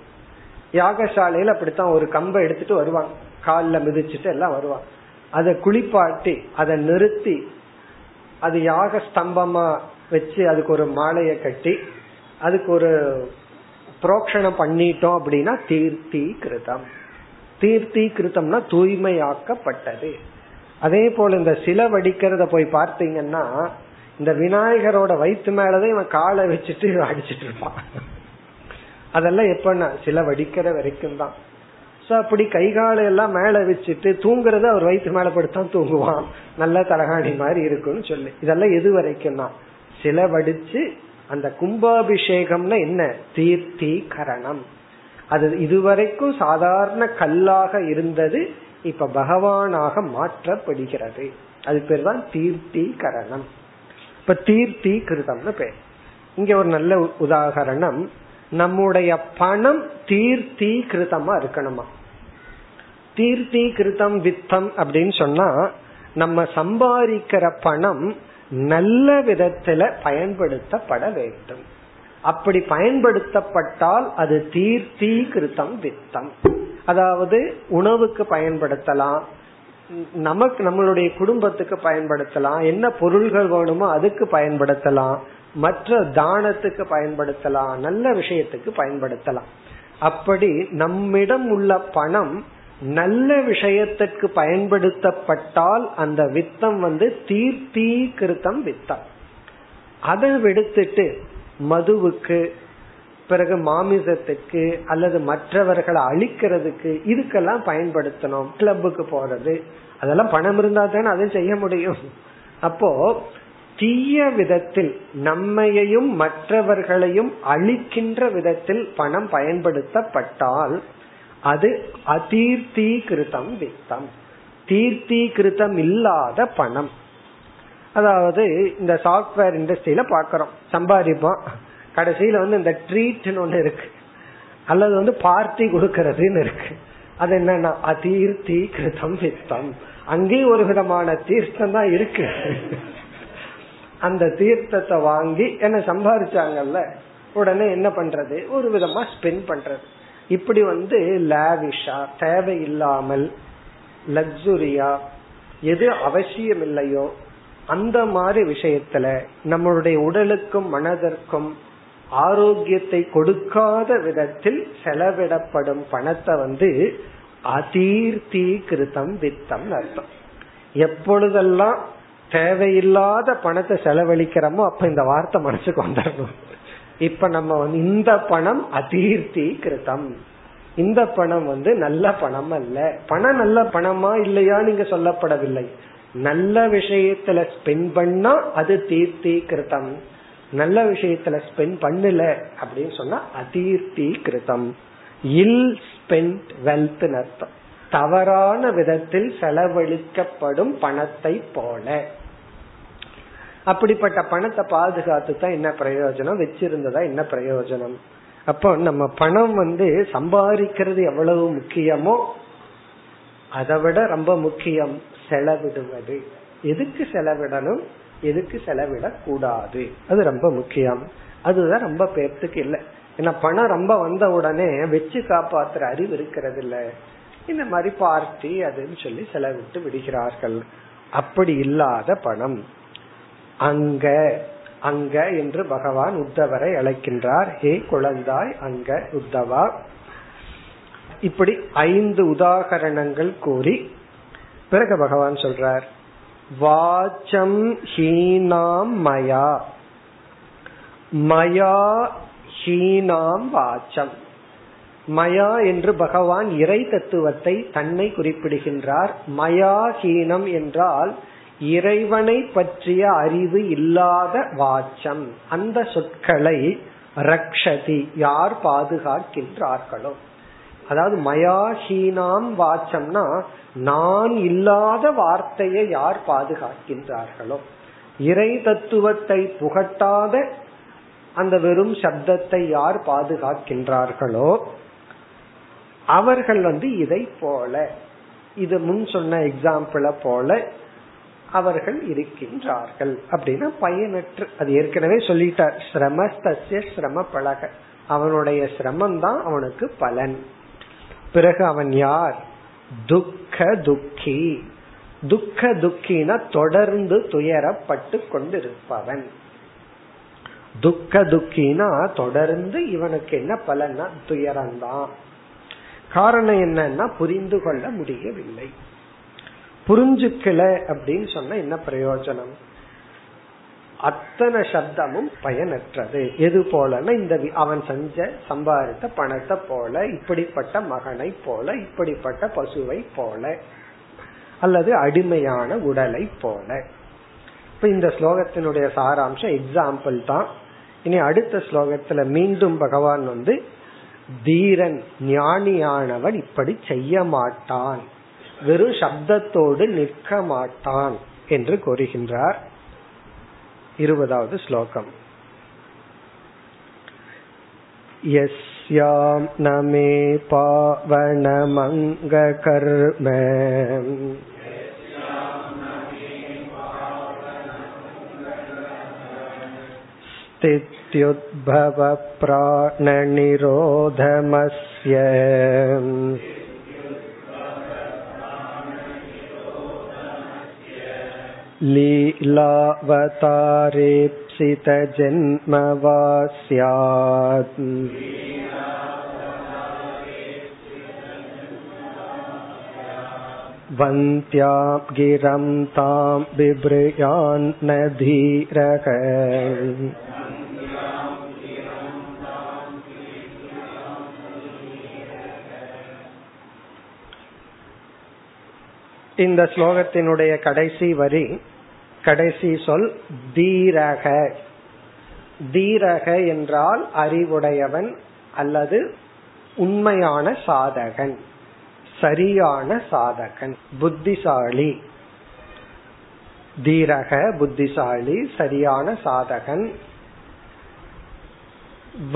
யாகசாலையில அப்படித்தான் ஒரு கம்பை எடுத்துட்டு வருவாங்க, காலில் மிதிச்சுட்டு எல்லாம் வருவாங்க, அதை குளிப்பாட்டி அதை நிறுத்தி அது யாக ஸ்தம்பமா வச்சு அதுக்கு ஒரு மாலையை கட்டி அதுக்கு ஒரு புரோக்ஷணம் பண்ணிட்டோம் அப்படின்னா தீர்த்தி கிருதம். தீர்த்தி கிருதம்னா தூய்மையாக்கப்பட்டது. அதே போல இந்த சிலை வடிக்கிறத போய் பார்த்தீங்கன்னா இந்த விநாயகரோட வயிற்று மேலதான் இவன் காலை வச்சுட்டு அடிச்சுட்டு இருப்பான். அதெல்லாம் எப்பன்னா சிலை வடிக்கிற வரைக்கும் தான். சோ அப்படி கைகால எல்லாம் மேல வச்சுட்டு தூங்குறத அவர் வயிற்று மேல படுத்தான் தூங்குவான், நல்லா தலகாணி மாதிரி இருக்குன்னு சொல்லி. இதெல்லாம் எது வரைக்கும் தான்? சிலவடிச்சு அந்த கும்பாபிஷேகம்னா என்ன, தீர்த்தி கரணம். அது இதுவரைக்கும் சாதாரண கல்லாக இருந்தது, இப்ப பகவானாக மாற்றப்படுகிறது. அது பேர் தான் தீர்த்தி கரணம். இப்ப தீர்த்தி கிருதம்னு பேர். இங்க ஒரு நல்ல உதாரணம், நம்முடைய பணம் தீர்த்தி கிருதமா இருக்கணுமா? தீர்த்தி கிருதம் வித்தம் அப்படின்னு சொன்னா நம்ம சம்பாதிக்கிற பணம் நல்ல விதத்துல பயன்படுத்தப்பட வேண்டும். அப்படி பயன்படுத்தப்பட்டால் அது தீர்த்தி கிருதம் வித்தம். அதாவது உணவுக்கு பயன்படுத்தலாம், நமக்கு நம்மளுடைய குடும்பத்துக்கு பயன்படுத்தலாம், என்ன பொருள்கள் வேணுமோ அதுக்கு பயன்படுத்தலாம், மற்ற தானத்துக்கு பயன்படுத்தலாம், நல்ல விஷயத்துக்கு பயன்படுத்தலாம். அப்படி நம்மிடம் உள்ள பணம் நல்ல விஷயத்திற்கு பயன்படுத்தப்பட்டால் அந்த வித்தம் வந்து தீர்த்தி கிருதம் வித்தம். அதை விடுத்துட்டு மதுவுக்கு, பிறகு மாமிசத்துக்கு அல்லது மற்றவர்களை அழிக்கிறதுக்கு, இதுக்கெல்லாம் பயன்படுத்தணும். கிளப்புக்கு போறது அதெல்லாம் பணம் இருந்தா தானே அதை செய்ய முடியும். அப்போ தீய விதத்தில் நம்மையையும் மற்றவர்களையும் அழிக்கின்ற விதத்தில் பணம் பயன்படுத்தப்பட்டால் அது அதீர்த்தி கிருதம் வித்தம், தீர்த்தி கிருதம் இல்லாத பணம். அதாவது இந்த சாப்ட்வேர் இண்டஸ்ட்ரியில பாக்கிறோம், சம்பாதிப்போம், கடைசியில வந்து இந்த ட்ரீட்னு ஒண்ணு இருக்கு அல்லது வந்து பார்ட்டி கொடுக்கறதுன்னு இருக்கு. அது என்னன்னா அதீர்த்தி கிருதம் வித்தம். அங்கேயும் ஒரு விதமான தீர்த்தம் தான் இருக்கு. அந்த தீர்த்தத்தை வாங்கி என்ன சம்பாதிச்சாங்கல்ல, உடனே என்ன பண்றது, ஒரு விதமா ஸ்பெண்ட் பண்றது. இப்படி வந்து லாவிஷா, தேவையில்லாமல், லக்ஸுரியா, எது அவசியம் இல்லையோ அந்த மாதிரி விஷயத்துல நம்மளுடைய உடலுக்கும் மனதிற்கும் ஆரோக்கியத்தை கொடுக்காத விதத்தில் செலவிடப்படும் பணத்தை வந்து அதீர்த்தி கிருதம் வித்தம் அர்த்தம். எப்பொழுதெல்லாம் தேவையில்லாத பணத்தை செலவழிக்கிறோமோ அப்ப இந்த வார்த்தை மனசுக்கு வந்துடணும். இப்ப நம்ம வந்து இந்த பணம் அதீர்த்தி கிருதம், இந்த பணம் வந்து நல்ல பணம் அல்ல. பணம் நல்ல பணமா இல்லையான்னு இங்க சொல்லப்படவில்லை. நல்ல விஷயத்துல ஸ்பெண்ட் பண்ணா அது தீர்த்தி கிருதம், நல்ல விஷயத்துல ஸ்பெண்ட் பண்ணல அப்படின்னு சொன்னா அதீர்த்தி கிருதம். இல் ஸ்பெண்ட் வெல்த் அர்த்தம், தவறான விதத்தில் செலவழிக்கப்படும் பணத்தை போல. அப்படிப்பட்ட பணத்தை பாதுகாத்து தான் என்ன பிரயோஜனம், வச்சிருந்ததா என்ன பிரயோஜனம்? அப்போ நம்ம பணம் வந்து சம்பாதிக்கிறது எவ்வளவு முக்கியமோ அதை விட ரொம்ப முக்கியம் செலவிடுவது. எதுக்கு செலவிடணும், எதுக்கு செலவிடக் கூடாது, அது ரொம்ப முக்கியம். அதுதான் ரொம்ப பேர்த்துக்கு இல்லை. ஏன்னா பணம் ரொம்ப வந்த உடனே வச்சு காப்பாத்துற அறிவு இருக்கிறது இல்லை. இந்த மாதிரி பார்ட்டி அதுன்னு சொல்லி செலவிட்டு விடுகிறார்கள். அப்படி இல்லாத பணம் அங்க அங்க என்று பகவான் உத்தவரை அழைக்கின்றார். ஹே குழந்தாய் அங்க உத்தவா. இப்படி ஐந்து உதாகரணங்கள் கூறி பிறகு பகவான் சொல்றார், வாச்சம் ஹீனாம் மயா, மயா ஹீனாம் வாச்சம். மயா என்று பகவான் இறை தத்துவத்தை தன்னை குறிப்பிடுகின்றார். மயா ஹீனம் என்றால் இறைவனை பற்றிய அறிவு இல்லாத வாச்சம், அந்த சொற்களை ரக்ஷதி யார் பாதுகாக்கின்றார்களோ. அதாவது மயாஹீனாம் வாச்சம்னா நான் இல்லாத வார்த்தையை யார் பாதுகாக்கின்றார்களோ, இறை தத்துவத்தை புகட்டாத அந்த வெறும் சப்தத்தை யார் பாதுகாக்கின்றார்களோ அவர்கள் வந்து இதை போல, இது முன் சொன்ன எக்ஸாம்பிளை போல அவர்கள் இருக்கின்றார்கள். அப்படின்னா பயனற்று, அது ஏற்கனவே சொல்லிட்டார், ஸ்ரமஸ்தஸ்ய ஸ்ரம பலக, அவனுடைய சிரமம் தான் அவனுக்கு பலன். பிறகு அவன் யார், துக்க துக்கி, துக்க துக்கினா தொடர்ந்து துயரப்பட்டு கொண்டிருப்பவன். துக்க துக்கினா தொடர்ந்து இவனுக்கு என்ன பலன்னா துயரம்தான். காரணம் என்னன்னா புரிந்து கொள்ள முடியவில்லை, புரிஞ்சுக்கல அப்படின்னு சொன்னா என்ன பிரயோஜனம், அத்தனை சப்தமும் பயனற்றது. எது போலன்னா இந்த அவன் செஞ்ச சம்பாதித்த பணத்தை போல, இப்படிப்பட்ட மகனை போல, இப்படிப்பட்ட பசுவை போல, அல்லது அடிமையான உடலை போல. இப்ப இந்த ஸ்லோகத்தினுடைய சாராம்சம் எக்ஸாம்பிள் தான். இனி அடுத்த ஸ்லோகத்துல மீண்டும் பகவான் வந்து தீரன் ஞானியானவன் இப்படி செய்ய மாட்டான், வெறும் சப்தத்தோடு நிற்க மாட்டான் என்று கூறுகின்றார். இருபதாவது ஸ்லோகம். யஸ்யாம் நமே பாவனமங்க கர்ம ஸ்தித்யுத்பவ பிராண நிரோதமஸ்ய லீலாவதாரேப்சித ஜன்மவாஸ்யாத். வந்த்யாம் கிரம் தாம் பிப்ரயான் நதீரக இந்த ஸ்லோகத்தினுடைய கடைசி வரி, கடைசி சொல் தீரக. தீரக என்றால் அறிவுடையவன் அல்லது உண்மையான சாதகன், சரியான சாதகன், புத்திசாலி. தீரக புத்திசாலி, சரியான சாதகன்.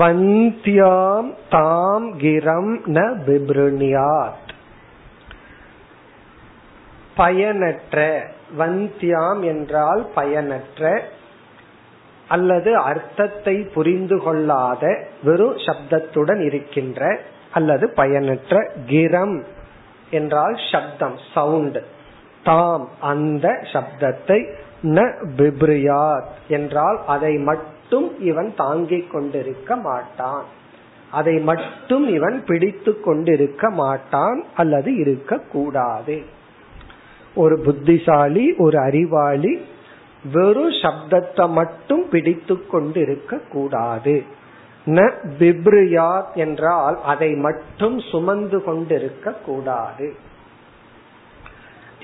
வந்த்யாம் தாம் கிரம் ந பிப்ருணியாத், பயனற்ற. வந்தியாம் என்றால் பயனற்ற அல்லது அர்த்தத்தை புரிந்து கொள்ளாத, வெறும் சப்தத்துடன் இருக்கின்ற அல்லது பயனற்ற. கிரம் என்றால் சப்தம், சவுண்ட். தாம் அந்த சப்தத்தை, ந பிப்ரியாத் என்றால் அதை மட்டும் இவன் தாங்கிக் கொண்டிருக்க மாட்டான், அதை மட்டும் இவன் பிடித்து கொண்டிருக்க மாட்டான் அல்லது இருக்க கூடாது. ஒரு புத்திசாலி, ஒரு அறிவாளி வெறும் சப்தத்தை மட்டும் பிடித்து கொண்டு இருக்க கூடாது. ந பிப்ரியாத் என்றால் அதை மட்டும் சுமந்து கொண்டிருக்க கூடாது.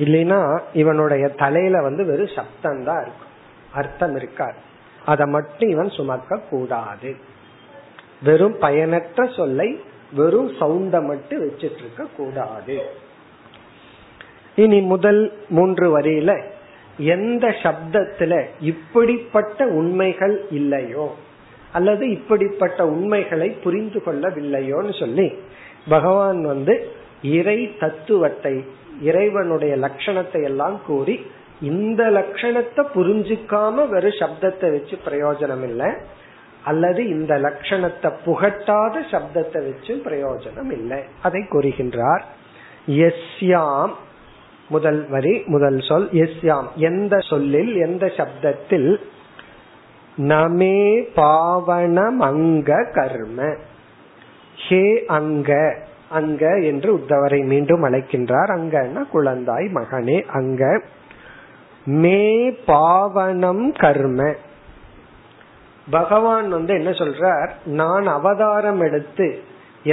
இல்லைன்னா இவனுடைய தலையில வந்து வெறும் சப்தம்தான் இருக்கும், அர்த்தம் இருக்காது. அதை மட்டும் இவன் சுமக்க கூடாது. வெறும் பயனற்ற சொல்லை, வெறும் சவுண்டை மட்டும் வச்சிட்டு இருக்க கூடாது. இனி முதல் மூன்று வரியில எந்த சப்தத்துல இப்படிப்பட்ட உண்மைகள் இல்லையோ அல்லது இப்படிப்பட்ட உண்மைகளை புரிந்து கொள்ளவில்லையோன்னு சொல்லி பகவான் வந்து இறை தத்துவத்தை, இறைவனுடைய லட்சணத்தை எல்லாம் கூறி, இந்த லட்சணத்தை புரிஞ்சுக்காம வெறும் சப்தத்தை வச்சு பிரயோஜனம் இல்லை அல்லது இந்த லட்சணத்தை புகட்டாத சப்தத்தை வச்சு பிரயோஜனம் இல்லை, அதை கூறுகின்றார். எஸ்யாம் முதல் வரி, முதல் சொல் எஸ்யாம், எந்த சொல்லில், எந்த சப்தத்தில், நமே பாவனம் அங்க கர்ம, ஹே அங்க. அங்க என்று உத்தவரை மீண்டும் அழைக்கின்றார். அங்கன்னா குழந்தாய், மகனே. அங்க மே பாவனம் கர்ம. பகவான் வந்து என்ன சொல்றார், நான் அவதாரம் எடுத்து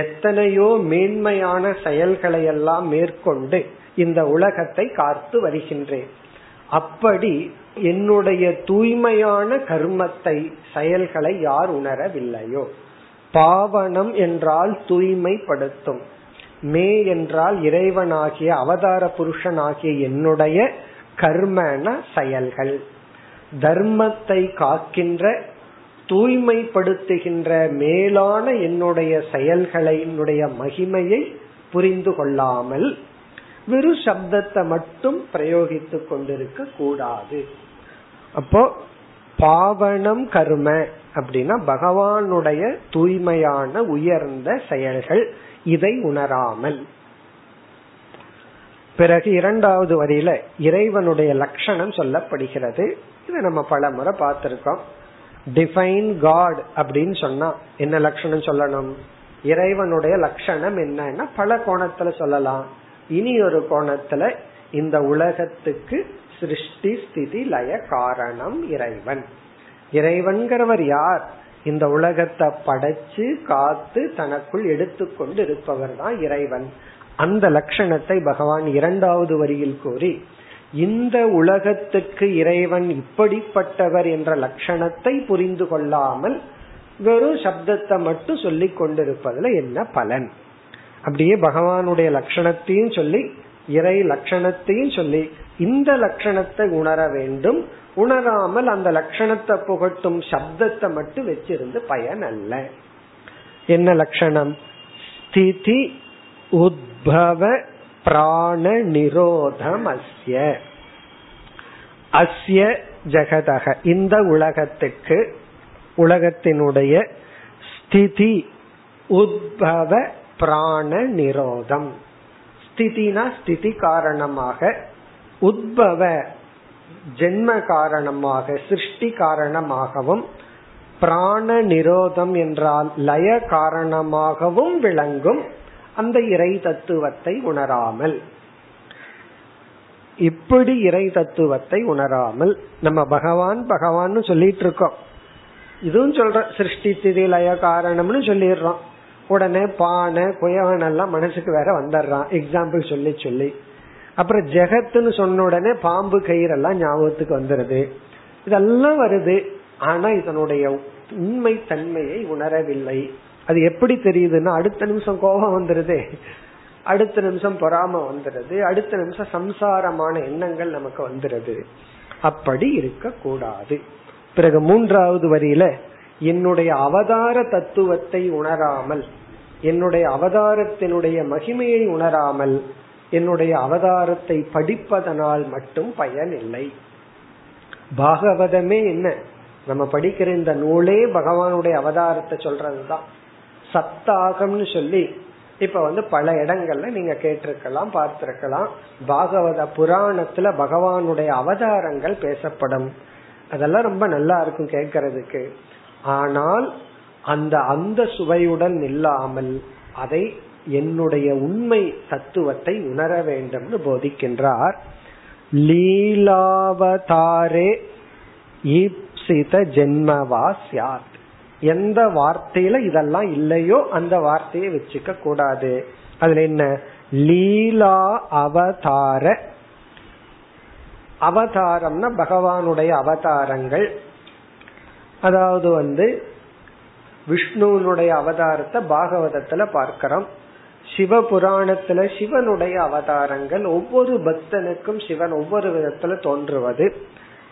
எத்தனையோ மேன்மையான செயல்களை எல்லாம் மேற்கொண்டு இந்த உலகத்தை காத்து வருகின்றேன். அப்படி என்னுடைய தூய்மையான கர்மத்தை, செயல்களை யார் உணரவில்லையோ. பாவனம் என்றால் தூய்மைப்படுத்தும், மே என்றால் இறைவனாகிய அவதார புருஷனாகிய என்னுடைய கர்மன செயல்கள், தர்மத்தை காக்கின்ற, தூய்மைப்படுத்துகின்ற மேலான என்னுடைய செயல்களை, என்னுடைய மகிமையை புரிந்து கொள்ளாமல் வெறு சப்தத்தை மட்டும் பிரயோகித்து கொண்டிருக்க கூடாது. அப்போ பாவனம் கர்ம அப்படின்னா பகவானுடைய தூய்மையான உயர்ந்த செயல்கள், இதை உணராமல். பிறகு இரண்டாவது வரியில இறைவனுடைய லட்சணம் சொல்லப்படுகிறது. இதை நம்ம பல முறை பார்த்திருக்கோம். டிஃபைன் காட் அப்படின்னு சொன்னா என்ன லட்சணம் சொல்லணும், இறைவனுடைய லட்சணம் என்னன்னா பல கோணத்துல சொல்லலாம். இனி ஒரு கோணத்துல இந்த உலகத்துக்கு சிருஷ்டி ஸ்திதி லய காரணம் இறைவன். இறைவன்கிறவர் யார், இந்த உலகத்தை படைச்சு காத்து தனக்குள் எடுத்துக்கொண்டு இருப்பவர் தான் இறைவன். அந்த லட்சணத்தை பகவான் இரண்டாவது வரியில் கூறி இந்த உலகத்துக்கு இறைவன் இப்படிப்பட்டவர் என்ற லட்சணத்தை புரிந்து கொள்ளாமல் வெறும் சப்தத்தை மட்டும் சொல்லி கொண்டிருப்பதுல என்ன பலன்? அப்படியே பகவானுடைய லட்சணத்தையும் சொல்லி இறை லட்சணத்தையும் சொல்லி இந்த லட்சணத்தை உணர வேண்டும். உணராமல் அந்த லட்சணத்தை புகட்டும் சப்தத்தை மட்டும் வச்சிருந்து பயன் அல்ல. என்ன லட்சணம்? ஸ்திதி உத்பவ பிராண நிரோதம் அஸ்ய அஸ்ய ஜகதக, இந்த உலகத்துக்கு, உலகத்தினுடைய ஸ்திதி உத்பவ பிராண நிரோதம். ஸ்திதினா ஸ்திதி காரணமாக, உத்பவ ஜென்ம காரணமாக, சிருஷ்டி காரணமாகவும், பிராண நிரோதம் என்றால் லய காரணமாகவும் விளங்கும் அந்த இறை தத்துவத்தை உணராமல், இப்படி இறை தத்துவத்தை உணராமல் நம்ம பகவான் பகவான்னு சொல்லிட்டு இருக்கோம். இதுவும் சொல்ற சிருஷ்டி ஸ்திதி லய காரணம்னு சொல்லிடுறோம். உடனே பானை குயவன் எல்லாம் மனசுக்கு வேற வந்துடுறான் எக்ஸாம்பிள் சொல்லி சொல்லி. அப்புறம் ஜெகத்துன்னு சொன்ன உடனே பாம்பு கயிறெல்லாம் ஞாபகத்துக்கு வந்துடுது. இதெல்லாம் வருது, ஆனா இதனுடைய உண்மை தன்மையை உணரவில்லை. அது எப்படி தெரியுதுன்னா, அடுத்த நிமிஷம் கோபம் வந்துடுது, அடுத்த நிமிஷம் பொறாம வந்துடுது, அடுத்த நிமிஷம் சம்சாரமான எண்ணங்கள் நமக்கு வந்துடுது. அப்படி இருக்க கூடாது. பிறகு மூன்றாவது வரியில என்னுடைய அவதார தத்துவத்தை உணராமல், என்னுடைய அவதாரத்தினுடைய மகிமையை உணராமல், என்னுடைய அவதாரத்தை படிப்பதனால் மட்டும் பயன் இல்லை. பாகவதமே என்ன, நம்ம படிக்கிற இந்த நூலே பகவானுடைய அவதாரத்தை சொல்றதுதான். சப்தாகம்னு சொல்லி இப்ப வந்து பல இடங்கள்ல நீங்க கேட்டிருக்கலாம், பார்த்திருக்கலாம். பாகவத புராணத்துல பகவானுடைய அவதாரங்கள் பேசப்படும். அதெல்லாம் ரொம்ப நல்லா இருக்கும் கேட்கறதுக்கு. ஆனால் அந்த அந்த சுவையுடன் இல்லாமல் அதை என்னுடைய உண்மை தத்துவத்தை உணர வேண்டும் என்று போதிக்கின்றார். லீலாவதாரே ஈப்சித ஜென்மவா ஸ்யாத், எந்த வார்த்தையில இதெல்லாம் இல்லையோ அந்த வார்த்தையை வச்சுக்க கூடாது. அதுல என்ன, லீலா அவதார, அவதாரம்னா பகவானுடைய அவதாரங்கள். அதாவது வந்து விஷ்ணுனுடைய அவதாரத்தை பாகவதத்துல பார்க்கிறோம், சிவபுராணத்துல சிவனுடைய அவதாரங்கள், ஒவ்வொரு பக்தனுக்கும் சிவன் ஒவ்வொரு விதத்துல தோன்றுவது.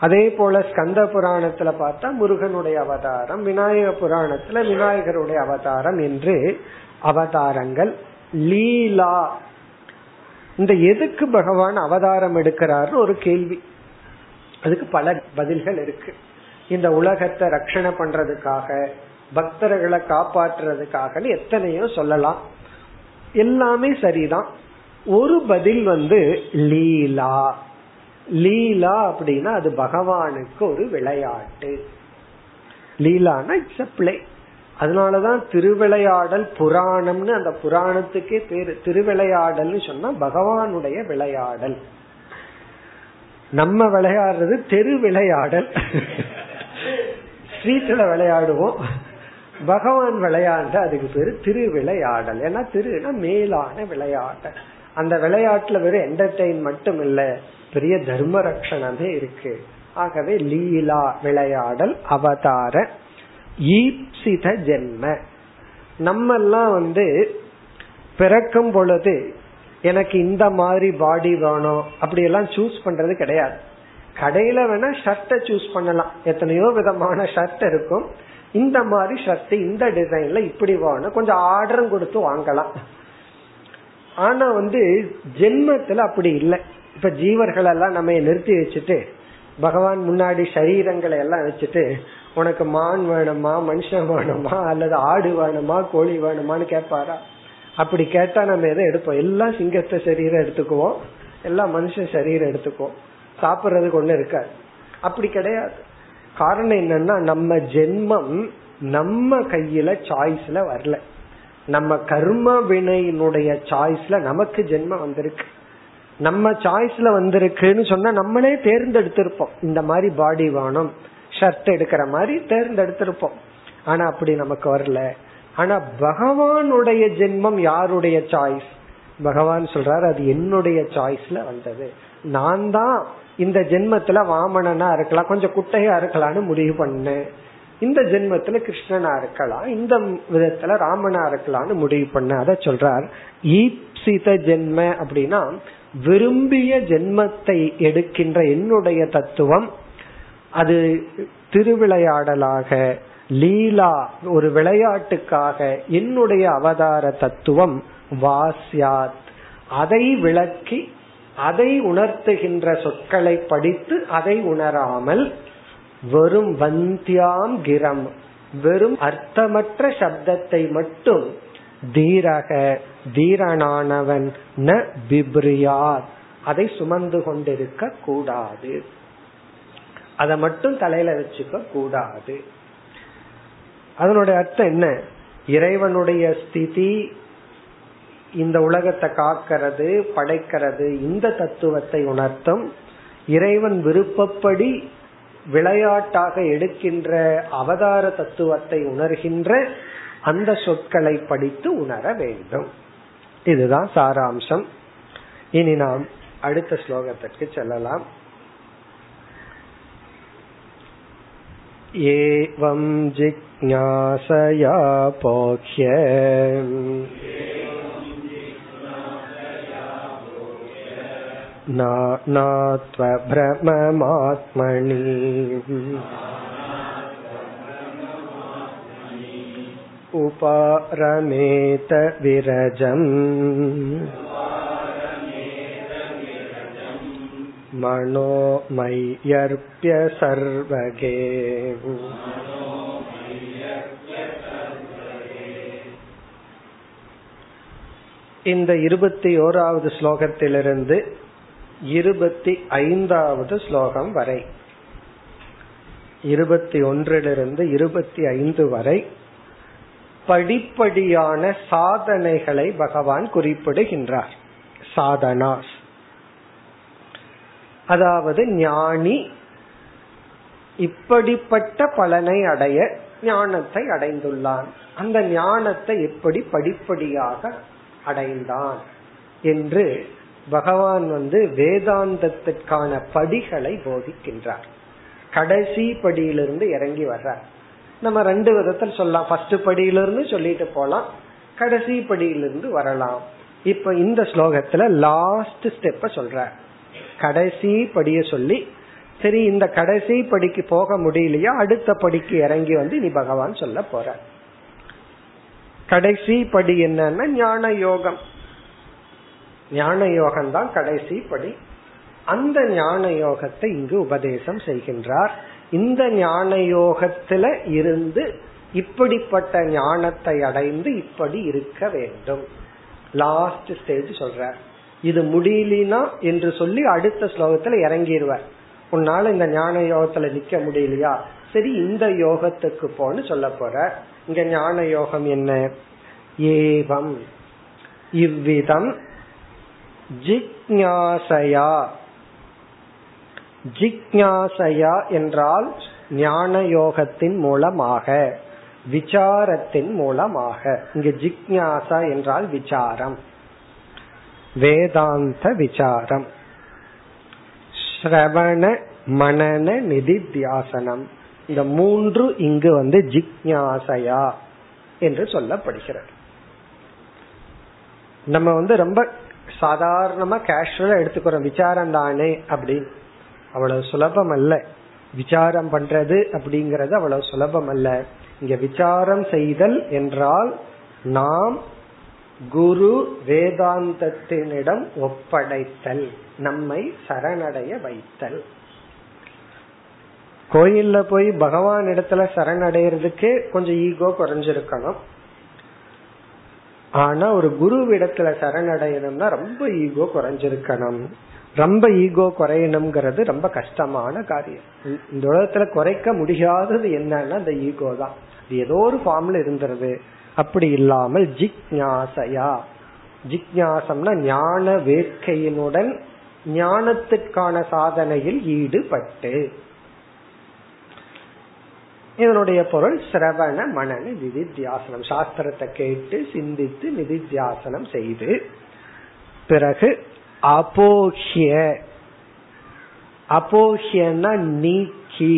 அதே போல ஸ்கந்த புராணத்துல பார்த்தா முருகனுடைய அவதாரம், விநாயக புராணத்துல விநாயகருடைய அவதாரம் என்று அவதாரங்கள். லீலா, இந்த எதுக்கு பகவான் அவதாரம் எடுக்கிறாரு ஒரு கேள்வி. அதுக்கு பல பதில்கள் இருக்கு. இந்த உலகத்தை ரட்சணை பண்றதுக்காக, பக்தர்களை காப்பாற்றுறதுக்காக எத்தனையோ சொல்லலாம், எல்லாமே சரிதான். ஒரு பதில் வந்து லீலா. லீலா அப்படின்னா அது பகவானுக்கு ஒரு விளையாட்டு. லீலானா இட்ஸ் அ பிளே. அதனாலதான் திருவிளையாடல் புராணம்னு அந்த புராணத்துக்கே பேரு. திருவிளையாடல்னு சொன்னா பகவானுடைய விளையாடல். நம்ம விளையாடுறது தெரு விளையாடல், ஸ்ட்ரீட்ல விளையாடுவோம். பகவான் விளையாண்டு அதுக்கு பேரு திருவிளையாடல். ஏன்னா திருனா மேலான விளையாடல். அந்த விளையாட்டுல வெறும் என்டர்டெயின் மட்டும் இல்ல, பெரிய தர்ம ரட்சணமே இருக்கு. ஆகவே லீலா விளையாடல், அவதார. ஈப்சித ஜென்ம, நம்ம எல்லாம் வந்து பிறக்கும் பொழுது எனக்கு இந்த மாதிரி பாடி வேணும் அப்படி எல்லாம் சூஸ் பண்றது கிடையாது. கடையில வேணா ஷர்ட்டை சூஸ் பண்ணலாம், எத்தனையோ விதமான ஷர்ட் இருக்கும். இந்த மாதிரி ஷர்ட் இந்த டிசைன்ல இப்படி வேணும், கொஞ்சம் ஆர்டரும் கொடுத்து வாங்கலாம். ஆனா வந்து ஜென்மத்துல அப்படி இல்லை. இப்ப ஜீவர்கள் எல்லாம் நம்ம நிறுத்தி வச்சுட்டு பகவான் முன்னாடி சரீரங்களை எல்லாம் வச்சுட்டு உனக்கு மான் வேணுமா, மனுஷன் வேணுமா, அல்லது ஆடு வேணுமா, கோழி வேணுமான்னு கேட்பாரா? அப்படி கேட்டா நம்ம எதை எடுப்போம்? எல்லாம் சிங்கத்தை சரீரம் எடுத்துக்குவோம், எல்லாம் மனுஷன் சரீரம் எடுத்துக்குவோம். சாப்பிட்றதுக்கு ஒண்ணு இருக்காது. அப்படி கிடையாது. காரணம் என்னன்னா, நம்ம ஜென்மம் நம்ம கையில சாய்ஸ்ல வரல, நம்ம கர்ம வினையினுடைய சாய்ஸ்ல நமக்கு ஜென்மம் வந்திருக்கு. நம்ம சாய்ஸ்ல வந்திருக்குன்னு சொன்னா நம்மளே தேர்ந்தெடுத்திருப்போம், இந்த மாதிரி பாடி வேணும், ஷர்ட் எடுக்கிற மாதிரி தேர்ந்தெடுத்திருப்போம். ஆனா அப்படி நமக்கு வரல. ஆனா பகவானுடைய ஜென்மம் யாருடைய சாய்ஸ்? பகவான் சொல்றாரு அது என்னுடைய சாய்ஸ்ல வந்தது. நான் தான் இந்த ஜென்மத்துல வாமனனா இருக்கலாம், கொஞ்சம் குட்டையா இருக்கலாம்னு முடிவு பண்ணு, இந்த ஜென்மத்துல கிருஷ்ணனா இருக்கலாம், இந்த விதத்துல ராமனா இருக்கலாம்னு முடிவு பண்ணு. அத சொல்றார். ஈப்சித ஜென்ம அப்படின்னா விரும்பிய ஜென்மத்தை எடுக்கின்ற என்னுடைய தத்துவம், அது திருவிளையாடலாக லீலா ஒரு விளையாட்டுக்காக என்னுடைய அவதார தத்துவம் வாஸ்யாத், அதை விளக்கி அதை உணர்த்துகின்ற சொற்களை படித்து அதை உணராமல் வெறும் வந்தியாம் கிரம் வெறும் அர்த்தமற்ற சப்தத்தை மட்டும் தீரக தீரனானவன் ந பிப்ரியார் அதை சுமந்து கொண்டிருக்க கூடாது, அதை மட்டும் தலையில வச்சுக்க கூடாது. அதனுடைய அர்த்தம் என்ன? இறைவனுடைய ஸ்திதி இந்த உலகத்தை காக்கிறது படைக்கிறது, இந்த தத்துவத்தை உணர்த்தும். இறைவன் விருப்பப்படி விளையாட்டாக எடுக்கின்ற அவதார தத்துவத்தை உணர்கின்ற அந்த சொற்களை படித்து உணர வேண்டும். இதுதான் சாராம்சம். இனி நாம் அடுத்த ஸ்லோகத்திற்கு செல்லலாம். ஏவம் ஜிக்ஞாசயா போக்ய நாநாத்வ ப்ரமமாத்மனி உபாரமேத விரஜம் மனோமயர்ப்ய சர்வகே. இந்த இருபத்தி ஓராவது ஸ்லோகத்திலிருந்து இருபத்தி ஐந்தாவது ஸ்லோகம் வரை, இருபத்தி ஒன்றிலிருந்து இருபத்தி ஐந்து வரை படிப்படியான சாதனைகளை பகவான் குறிப்பிடுகின்றார். சாதனாஸ் அதாவது ஞானி இப்படிப்பட்ட பலனை அடைய ஞானத்தை அடைந்துள்ளான், அந்த ஞானத்தை எப்படி படிப்படியாக அடைந்தான் என்று பகவான் வந்து வேதாந்தத்திற்கான படிகளை போதிக்கின்றார். கடைசி படியிலிருந்து இறங்கி வர்றார். நம்ம ரெண்டு விதத்தில் சொல்லலாம். ஃபர்ஸ்ட் படியிலிருந்து சொல்லிட்டு போலாம், கடைசி படியிலிருந்து வரலாம். இப்ப இந்த ஸ்லோகத்துல லாஸ்ட் ஸ்டெப்ப சொல்ற, கடைசி படிய சொல்லி சரி இந்த கடைசி படிக்கு போக முடியலையா அடுத்த படிக்கு இறங்கி வந்து நீ பகவான் சொல்ல போற. கடைசி படி என்னன்னா ஞான யோகம். ஞான யோகம்தான் கடைசி படி. அந்த ஞான யோகத்தை இங்கு உபதேசம் செய்கின்றார். இந்த ஞான யோகத்துல இருந்து இப்படிப்பட்ட ஞானத்தை அடைந்து இப்படி இருக்க வேண்டும். லாஸ்ட் ஸ்டேஜ் சொல்ற. இது முடியலனா என்று சொல்லி அடுத்த ஸ்லோகத்துல இறங்கிடுவார். உன்னால இந்த ஞான யோகத்துல நிக்க முடியலையா, சரி இந்த யோகத்துக்கு போன்னு சொல்ல போற. இங்க ஞான யோகம் என்ன? ஏவம் இவ்விதம் ஜிக்ஞாசயா. ஜிக்ஞாசயா என்றால் ஞான யோகத்தின் மூலமாக, விசாரத்தின் மூலமாக. இங்கு ஜிக்ஞாசா என்றால் விசாரம், வேதாந்த விசாரம். ஸ்ரவண மனன நிதித்யாசனம், இந்த மூன்று இங்கு வந்து ஜிக்ஞாசயா என்று சொல்லப்படுகிறது. நம்ம வந்து ரொம்ப சாதாரணமா கேஷுவலா எடுத்துக்கிறோம் விசாரம் தானே அப்படின்னு. அவ்வளவு சுலபம் அல்ல விசாரம் பண்றது அப்படிங்கறது, அவ்வளவு சுலபம் அல்ல. இங்க விசாரம் செய்தல் என்றால் நாம் குரு வேதாந்தத்தினிடம் ஒப்படைத்தல், நம்மை சரணடைய வைத்தல். கோயில்ல போய் பகவான் இடத்துல சரணடைறதுக்கு கொஞ்சம் ஈகோ குறைஞ்சிருக்கணும். ஆனா ஒரு குரு இடத்துல சரணடையணும்னா ரொம்ப ஈகோ குறைஞ்சிருக்கணும். ரொம்ப ஈகோ குறையணும்ங்கிறது ரொம்ப கஷ்டமான காரியம். இந்த உலகத்துல குறைக்க முடியாதது என்னன்னா அந்த ஈகோ தான். அது ஏதோ ஒரு ஃபார்ம்ல இருந்துருது. அப்படி இல்லாமல் ஜிக்ஞாசையா, ஜிக்ஞாசம்னா ஞான வேட்கையினுடன் ஞானத்திற்கான சாதனையில் ஈடுபட்டு. இதனுடைய பொருள் சிரவண மனன நிதித்தியாசனம், சாஸ்திரத்தை கேட்டு சிந்தித்து நிதித்தியாசனம் செய்து பிறகு அபோக்ய அபோஹ்யனா நீக்கி,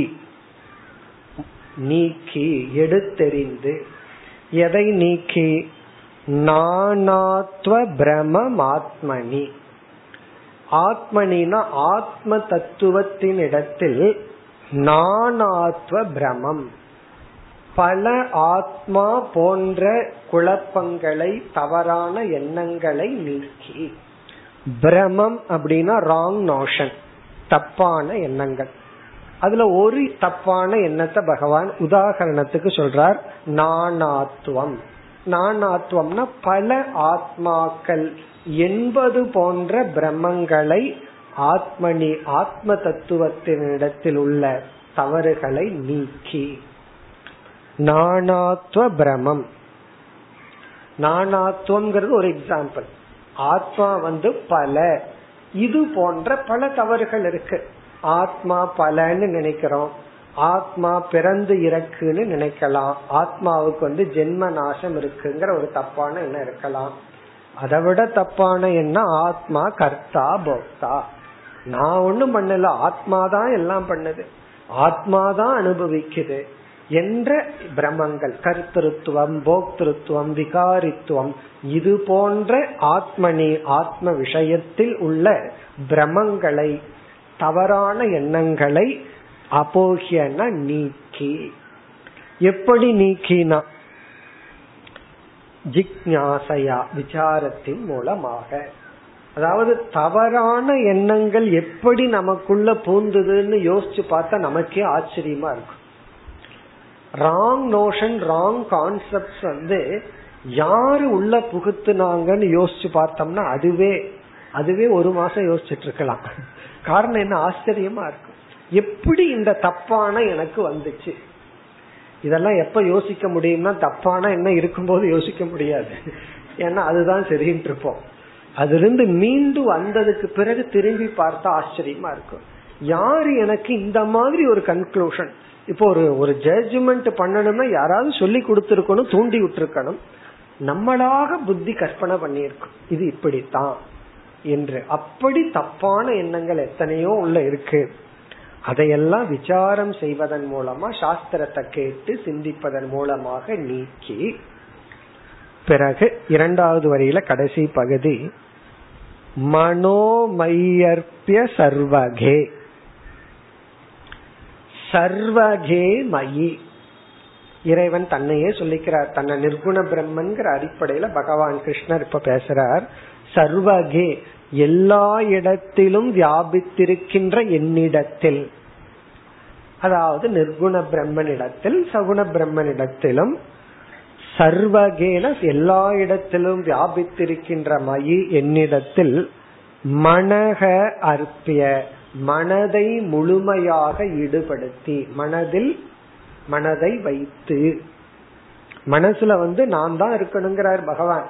நீக்கி எடுத்தெறிந்து. எதை நீக்கி? நானாத்வ பிரமம் ஆத்மனி. ஆத்மனினா ஆத்ம தத்துவத்தின் இடத்தில் நானாத்வ பிரமம், பல ஆத்மா போன்ற குழப்பங்களை தவறான எண்ணங்களை நீக்கி. பிரமம் அப்படின்னா ராங் நோஷன், தப்பான எண்ணங்கள். அதுல ஒரு தப்பான எண்ணத்தை பகவான் உதாரணத்துக்கு சொல்றார், நானாத்வம். நானாத்வம்னா பல ஆத்மாக்கள் என்பது போன்ற பிரம்மங்களை, ஆத்மனி ஆத்ம தத்துவத்தினிடத்தில் உள்ள தவறுகளை நீக்கி. நானாத்வ பிரமம், நானாத்வம்ங்கிறது ஒரு எக்ஸாம்பிள். ஆத்மா வந்து பல, இது போன்ற பல தவறுகள் இருக்கு. ஆத்மா பலன்னு நினைக்கிறோம், ஆத்மா பிறந்து இறக்குன்னு நினைக்கலாம், ஆத்மாவுக்கு வந்து ஜென்ம நாசம் இருக்குங்கிற ஒரு தப்பான எண்ணம் இருக்கலாம். அதை விட தப்பான எண்ணம் ஆத்மா கர்த்தா போக்தா, நான் ஒண்ணும் பண்ணல ஆத்மாதான் எல்லாம் பண்ணுது, ஆத்மாதான் அனுபவிக்குது என்ற பிரமங்கள், கர்த்திருத்துவம் போக்திருத்துவம் விகாரித்துவம், இது போன்ற ஆத்மனி ஆத்ம விஷயத்தில் உள்ள பிரமங்களை தவறான எண்ணங்களை அபோஹ்யன நீக்கி. எப்படி நீக்கினா? ஜிக்ஞாசையா, விசாரத்தின் மூலமாக. அதாவது தவறான எண்ணங்கள் எப்படி நமக்குள்ள பூந்துதுன்னு யோசிச்சு பார்த்தா நமக்கே ஆச்சரியமா இருக்கும். ராங் நோஷன் ராங் கான்செப்ட்ஸ் வந்து யாரு உள்ள புகுத்துனாங்கன்னு யோசிச்சு பார்த்தோம்னா அதுவே அதுவே ஒரு மாசம் யோசிச்சுட்டு இருக்கலாம். காரணம் என்ன? ஆச்சரியமா இருக்கும், எப்படி இந்த தப்பான எனக்கு வந்துச்சு. இதெல்லாம் எப்ப யோசிக்க முடியும்னா தப்பான என்ன இருக்கும்போது யோசிக்க முடியாது, ஏன்னா அதுதான் சரின்னு இருப்போம். அதுல இருந்து மீண்டு வந்ததுக்கு பிறகு திரும்பி பார்த்தா ஆச்சரியமா இருக்கும், யாரு எனக்கு இந்த மாதிரி ஒரு கன்க்ளூஷன். இப்போ ஒரு ஒரு ஜட்ஜ்மெண்ட் பண்ணணும்னா யாராவது சொல்லி கொடுத்துருக்கணும், தூண்டி விட்டுருக்கணும், நம்மளாக புத்தி கற்பனை பண்ணியிருக்கோம் இது இப்படித்தான் என்று. அப்படி தப்பான எண்ணங்கள் எத்தனையோ உள்ள இருக்கு. அதையெல்லாம் விசாரம் செய்வதன் மூலமா, சாஸ்திரத்தை கேட்டு சிந்திப்பதன் மூலமாக நீக்கி. பிறகு இரண்டாவது வரியில கடைசி பகுதி, மனோமய்யர்பிய சர்வகே. சர்வகே மயி, இறைவன் தன்னையே சொல்லிக்கிறார். தன்னை நிர்குண பிரம்மன்கிற அடிப்படையில பகவான் கிருஷ்ணர் இப்ப பேசுறார். சர்வகே, எல்லா இடத்திலும் வியாபித்திருக்கின்ற என்னிடத்தில், அதாவது நிர்குண பிரம்மனிடத்தில், சகுண பிரம்மனிடத்திலும். சர்வகேன எல்லா இடத்திலும் வியாபித்திருக்கின்ற மயி, என்னிடத்தில். மனக அர்ப்பிய, மனதை முழுமையாக ஈடுபடுத்தி, மனதில் மனதை வைத்து. மனசுல வந்து நான் தான் இருக்கணுங்கிறார் பகவான்,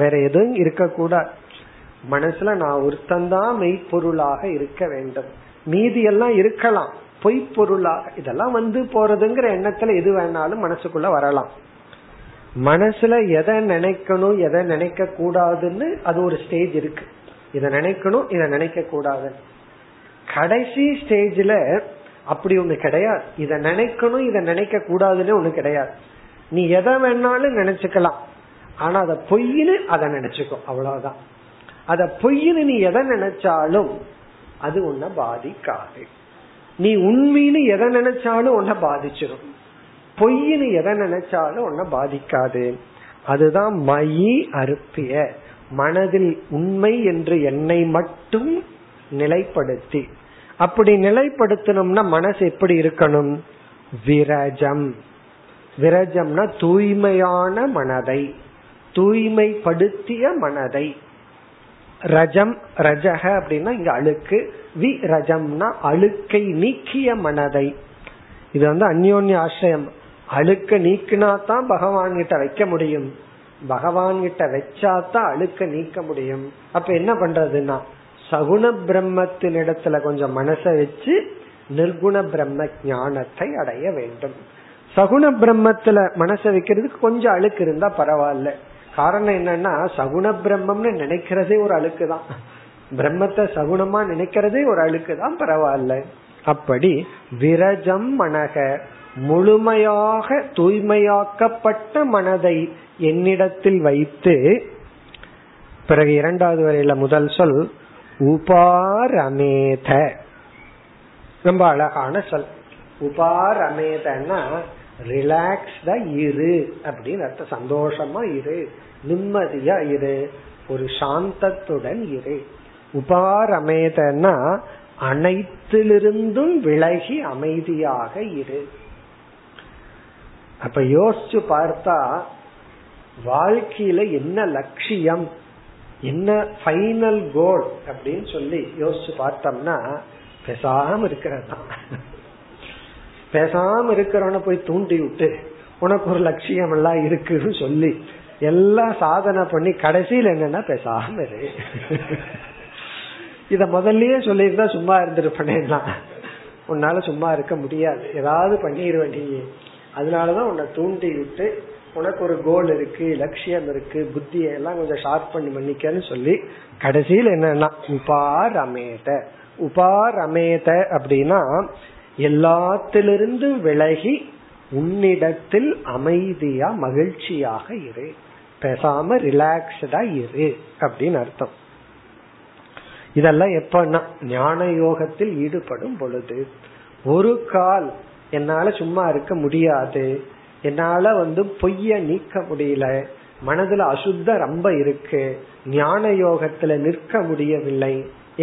வேற எதுவும் இருக்க கூடாது. மனசுல நான் ஒருத்தந்தான் மெய்ப்பொருளாக இருக்க வேண்டும், மீதி எல்லாம் இருக்கலாம் பொய்ப்பொருளாக, இதெல்லாம் வந்து போறதுங்கிற எண்ணத்துல எது வேணாலும் மனசுக்குள்ள வரலாம். மனசுல எதை நினைக்கணும் எதை நினைக்க கூடாதுன்னு அது ஒரு ஸ்டேஜ் இருக்கு, இத நினைக்கணும் இத நினைக்க கூடாதுன்னு. கடைசி ஸ்டேஜ்ல அப்படி ஒண்ணு கிடையாது, இத நினைக்கணும் இத நினைக்க கூடாதுன்னு ஒண்ணு கிடையாது. நீ எதை வேணாலும் நினைச்சுக்கலாம், ஆனா அத பொய்னு அதை நினைச்சுக்கோ, அவ்வளவுதான். அத பொய்னு நீ எதை நினைச்சாலும் அது உன்னை பாதிக்காது, நீ உண்மைன்னு எதை நினைச்சாலும் உன்னை பாதிச்சிடும், பொய்னு எதை நினைச்சாலும் உன்னை பாதிக்காது. அதுதான் மயி அர்ப்பிய, மனதில் உண்மை என்று என்னை மட்டும் நிலைப்படுத்தி. அப்படி நிலைப்படுத்தணும்னா மனசு எப்படி இருக்கணும்? விரஜம், விரஜம்னா தூய்மையான மனதை, தூய்மைப்படுத்திய மனதை. ரஜம், ரஜக அப்படின்னா இங்க அழுக்கு, விரஜம்னா அழுக்கை நீக்கிய மனதை. இது வந்து அந்யோன்ய ஆசிரியம். அழுக்க நீக்கினா தான் பகவான் கிட்ட வைக்க முடியும், பகவான் கிட்ட வச்சாதான் அழுக்க நீக்க முடியும். அப்ப என்ன பண்றதுன்னா சகுண பிரம்மத்தின் இடத்துல கொஞ்சம் மனசை வச்சு நிர்குண பிரம்ம ஞானத்தை அடைய வேண்டும். சகுண பிரம்மத்துல மனசை வைக்கிறதுக்கு கொஞ்சம் அழுக்கு இருந்தா பரவாயில்ல. காரணம் என்னன்னா சகுண பிரம்மம்னு நினைக்கிறதே ஒரு அழுக்குதான், பிரம்மத்தை சகுனமா நினைக்கிறதே ஒரு அழுக்குதான், பரவாயில்ல. அப்படி விரஜம் மனக, முழுமையாக தூய்மையாக்கப்பட்ட மனதை என்னிடத்தில் வைத்து. பிறகு இரண்டாவது வரையில முதல் சொல் உபாரமேத, ரொம்ப அழகான சொல். உபாரமேதன்னா ரிலாக்ஸ்டா இரு அப்படின்னு அர்த்தம், சந்தோஷமா இரு, நிம்மதியா இரு, ஒரு சாந்தத்துடன் இரு. உபாரமேதன்னா அனைத்திலிருந்தும் விலகி அமைதியாக இரு. அப்ப யோசிச்சு பார்த்தா வாழ்க்கையில என்ன லட்சியம், என்ன ஃபைனல் கோல் அப்படின்னு சொல்லி யோசிச்சு பார்த்தோம்னா பேசாம இருக்கிறதா. பேசாம இருக்கிறவன போய் தூண்டி விட்டு உனக்கு ஒரு லட்சியம் எல்லாம் இருக்குன்னு சொல்லி எல்லாம் சாதனை பண்ணி கடைசியில் என்னன்னா பேசாம இரு. இத முதல்லயே சொல்லியிருந்தா சும்மா இருந்திருப்பேன்னா உன்னால சும்மா இருக்க முடியாது, ஏதாவது பண்ணிடுவேன். அதனாலதான் உன்னை தூண்டி விட்டு உனக்கு ஒரு கோல் இருக்கு, லட்சியம் இருக்கு, புத்தியெல்லாம் கொஞ்சம் ஷார்ப் பண்ணி பண்ணிக்கன்னு சொல்லி கடைசியில் என்னன்னா உபாரமேத. உபாரமேத அப்படின்னா எல்லாத்திலிருந்து விலகி உன்னிடத்தில் அமைதியா மகிழ்ச்சியாக இரு, பேசாம ரிலாக்ஸ்டா இரு அப்படின்னு அர்த்தம். இதெல்லாம் எப்பன்னா ஞான யோகத்தில் ஈடுபடும் பொழுது. ஒரு கால் என்னால சும்மா இருக்க முடியாது, என்னால வந்து பொய்ய நீக்க முடியல, மனதுல அசுத்த ரொம்ப இருக்கு, ஞான யோகத்துல நிற்க முடியவில்லை,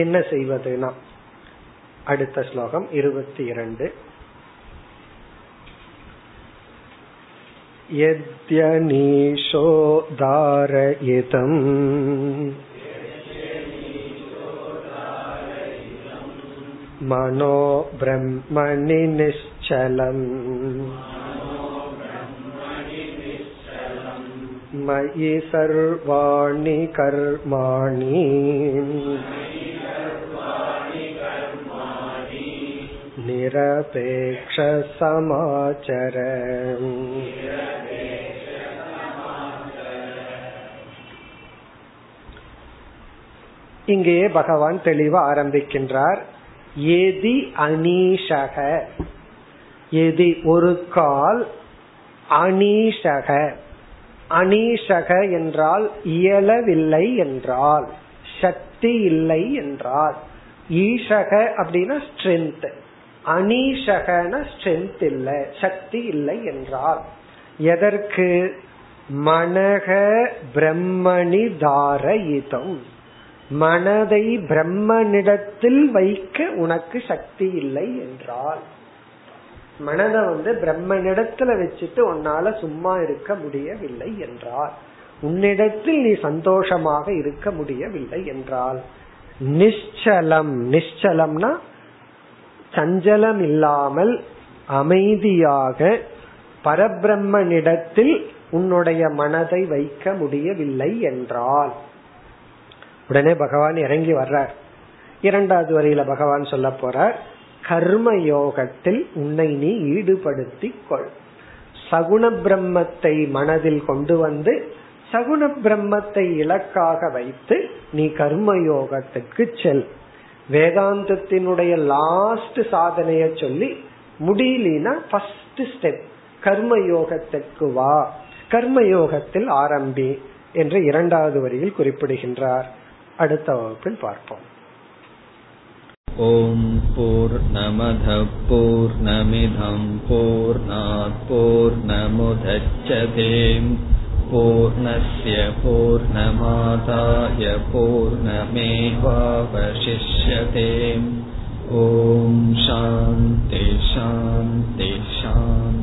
என்ன செய்வதுனா அடுத்த ஸ்லோகம் இருபத்தி இரண்டு. யத்யனீஷோ தாரயிதம் மனோ பிரம்மணி நிச்சலம் மயி சர்வாணி கர்மாணி நிரபேக்ஷ சமாச்சர. இங்கேயே பகவான் தெளிவா ஆரம்பிக்கின்றார். ஏதி அனீஷக, ஏதி ஒரு கால், அனீஷக, அனீஷக என்றால் இயலவில்லை என்றால், சக்தி இல்லை என்றால். ஈஷக அப்படின்னா ஸ்ட்ரென்த், அனீஷகன ஸ்ட்ரென்த் இல்லை, சக்தி இல்லை என்றால் எதற்கு, மனக பிரம்மணி தாரயிதம், மனதை பிரம்மனிடத்தில் வைக்க உனக்கு சக்தி இல்லை என்றால், மனதை வந்து பிரம்மனிடத்துல வச்சுட்டு உன்னால சும்மா இருக்க முடியவில்லை என்றால், உன்னிடத்தில் நீ சந்தோஷமாக இருக்க முடியவில்லை என்றால், நிச்சலம், நிச்சலம்னா சஞ்சலம் இல்லாமல் அமைதியாக பரபிரம்மனிடத்தில் உன்னுடைய மனதை வைக்க முடியவில்லை என்றால். உடனே பகவான் இறங்கி வர்றார். இரண்டாவது வரையில பகவான் சொல்ல போறார், கர்மயோகத்தில் உன்னை நீ ஈடுபடுத்தி கொள், சகுண பிரம்மத்தை மனதில் கொண்டு வந்து சகுண பிரம்மத்தை இலக்காக வைத்து நீ கர்மயோகத்துக்கு செல். வேதாந்தத்தினுடைய லாஸ்ட் சாதனைய சொல்லி முடியலனா ஃபர்ஸ்ட் ஸ்டெப் கர்மயோகத்துக்கு வா, கர்மயோகத்தில் ஆரம்பி என்று இரண்டாவது வரியில் குறிப்பிடுகின்றார். அடுத்த வகுப்பில் பார்ப்போம். ஓம் பூர்ணமத பூர்ணமிதம் பூர்ணாத் பூர்ணமுதச்யதே பூர்ணஸ்ய பூர்ணமாதாய பூர்ணமேவாவசிஷ்யதே. ஓம் சாந்தி சாந்தி சாந்தி.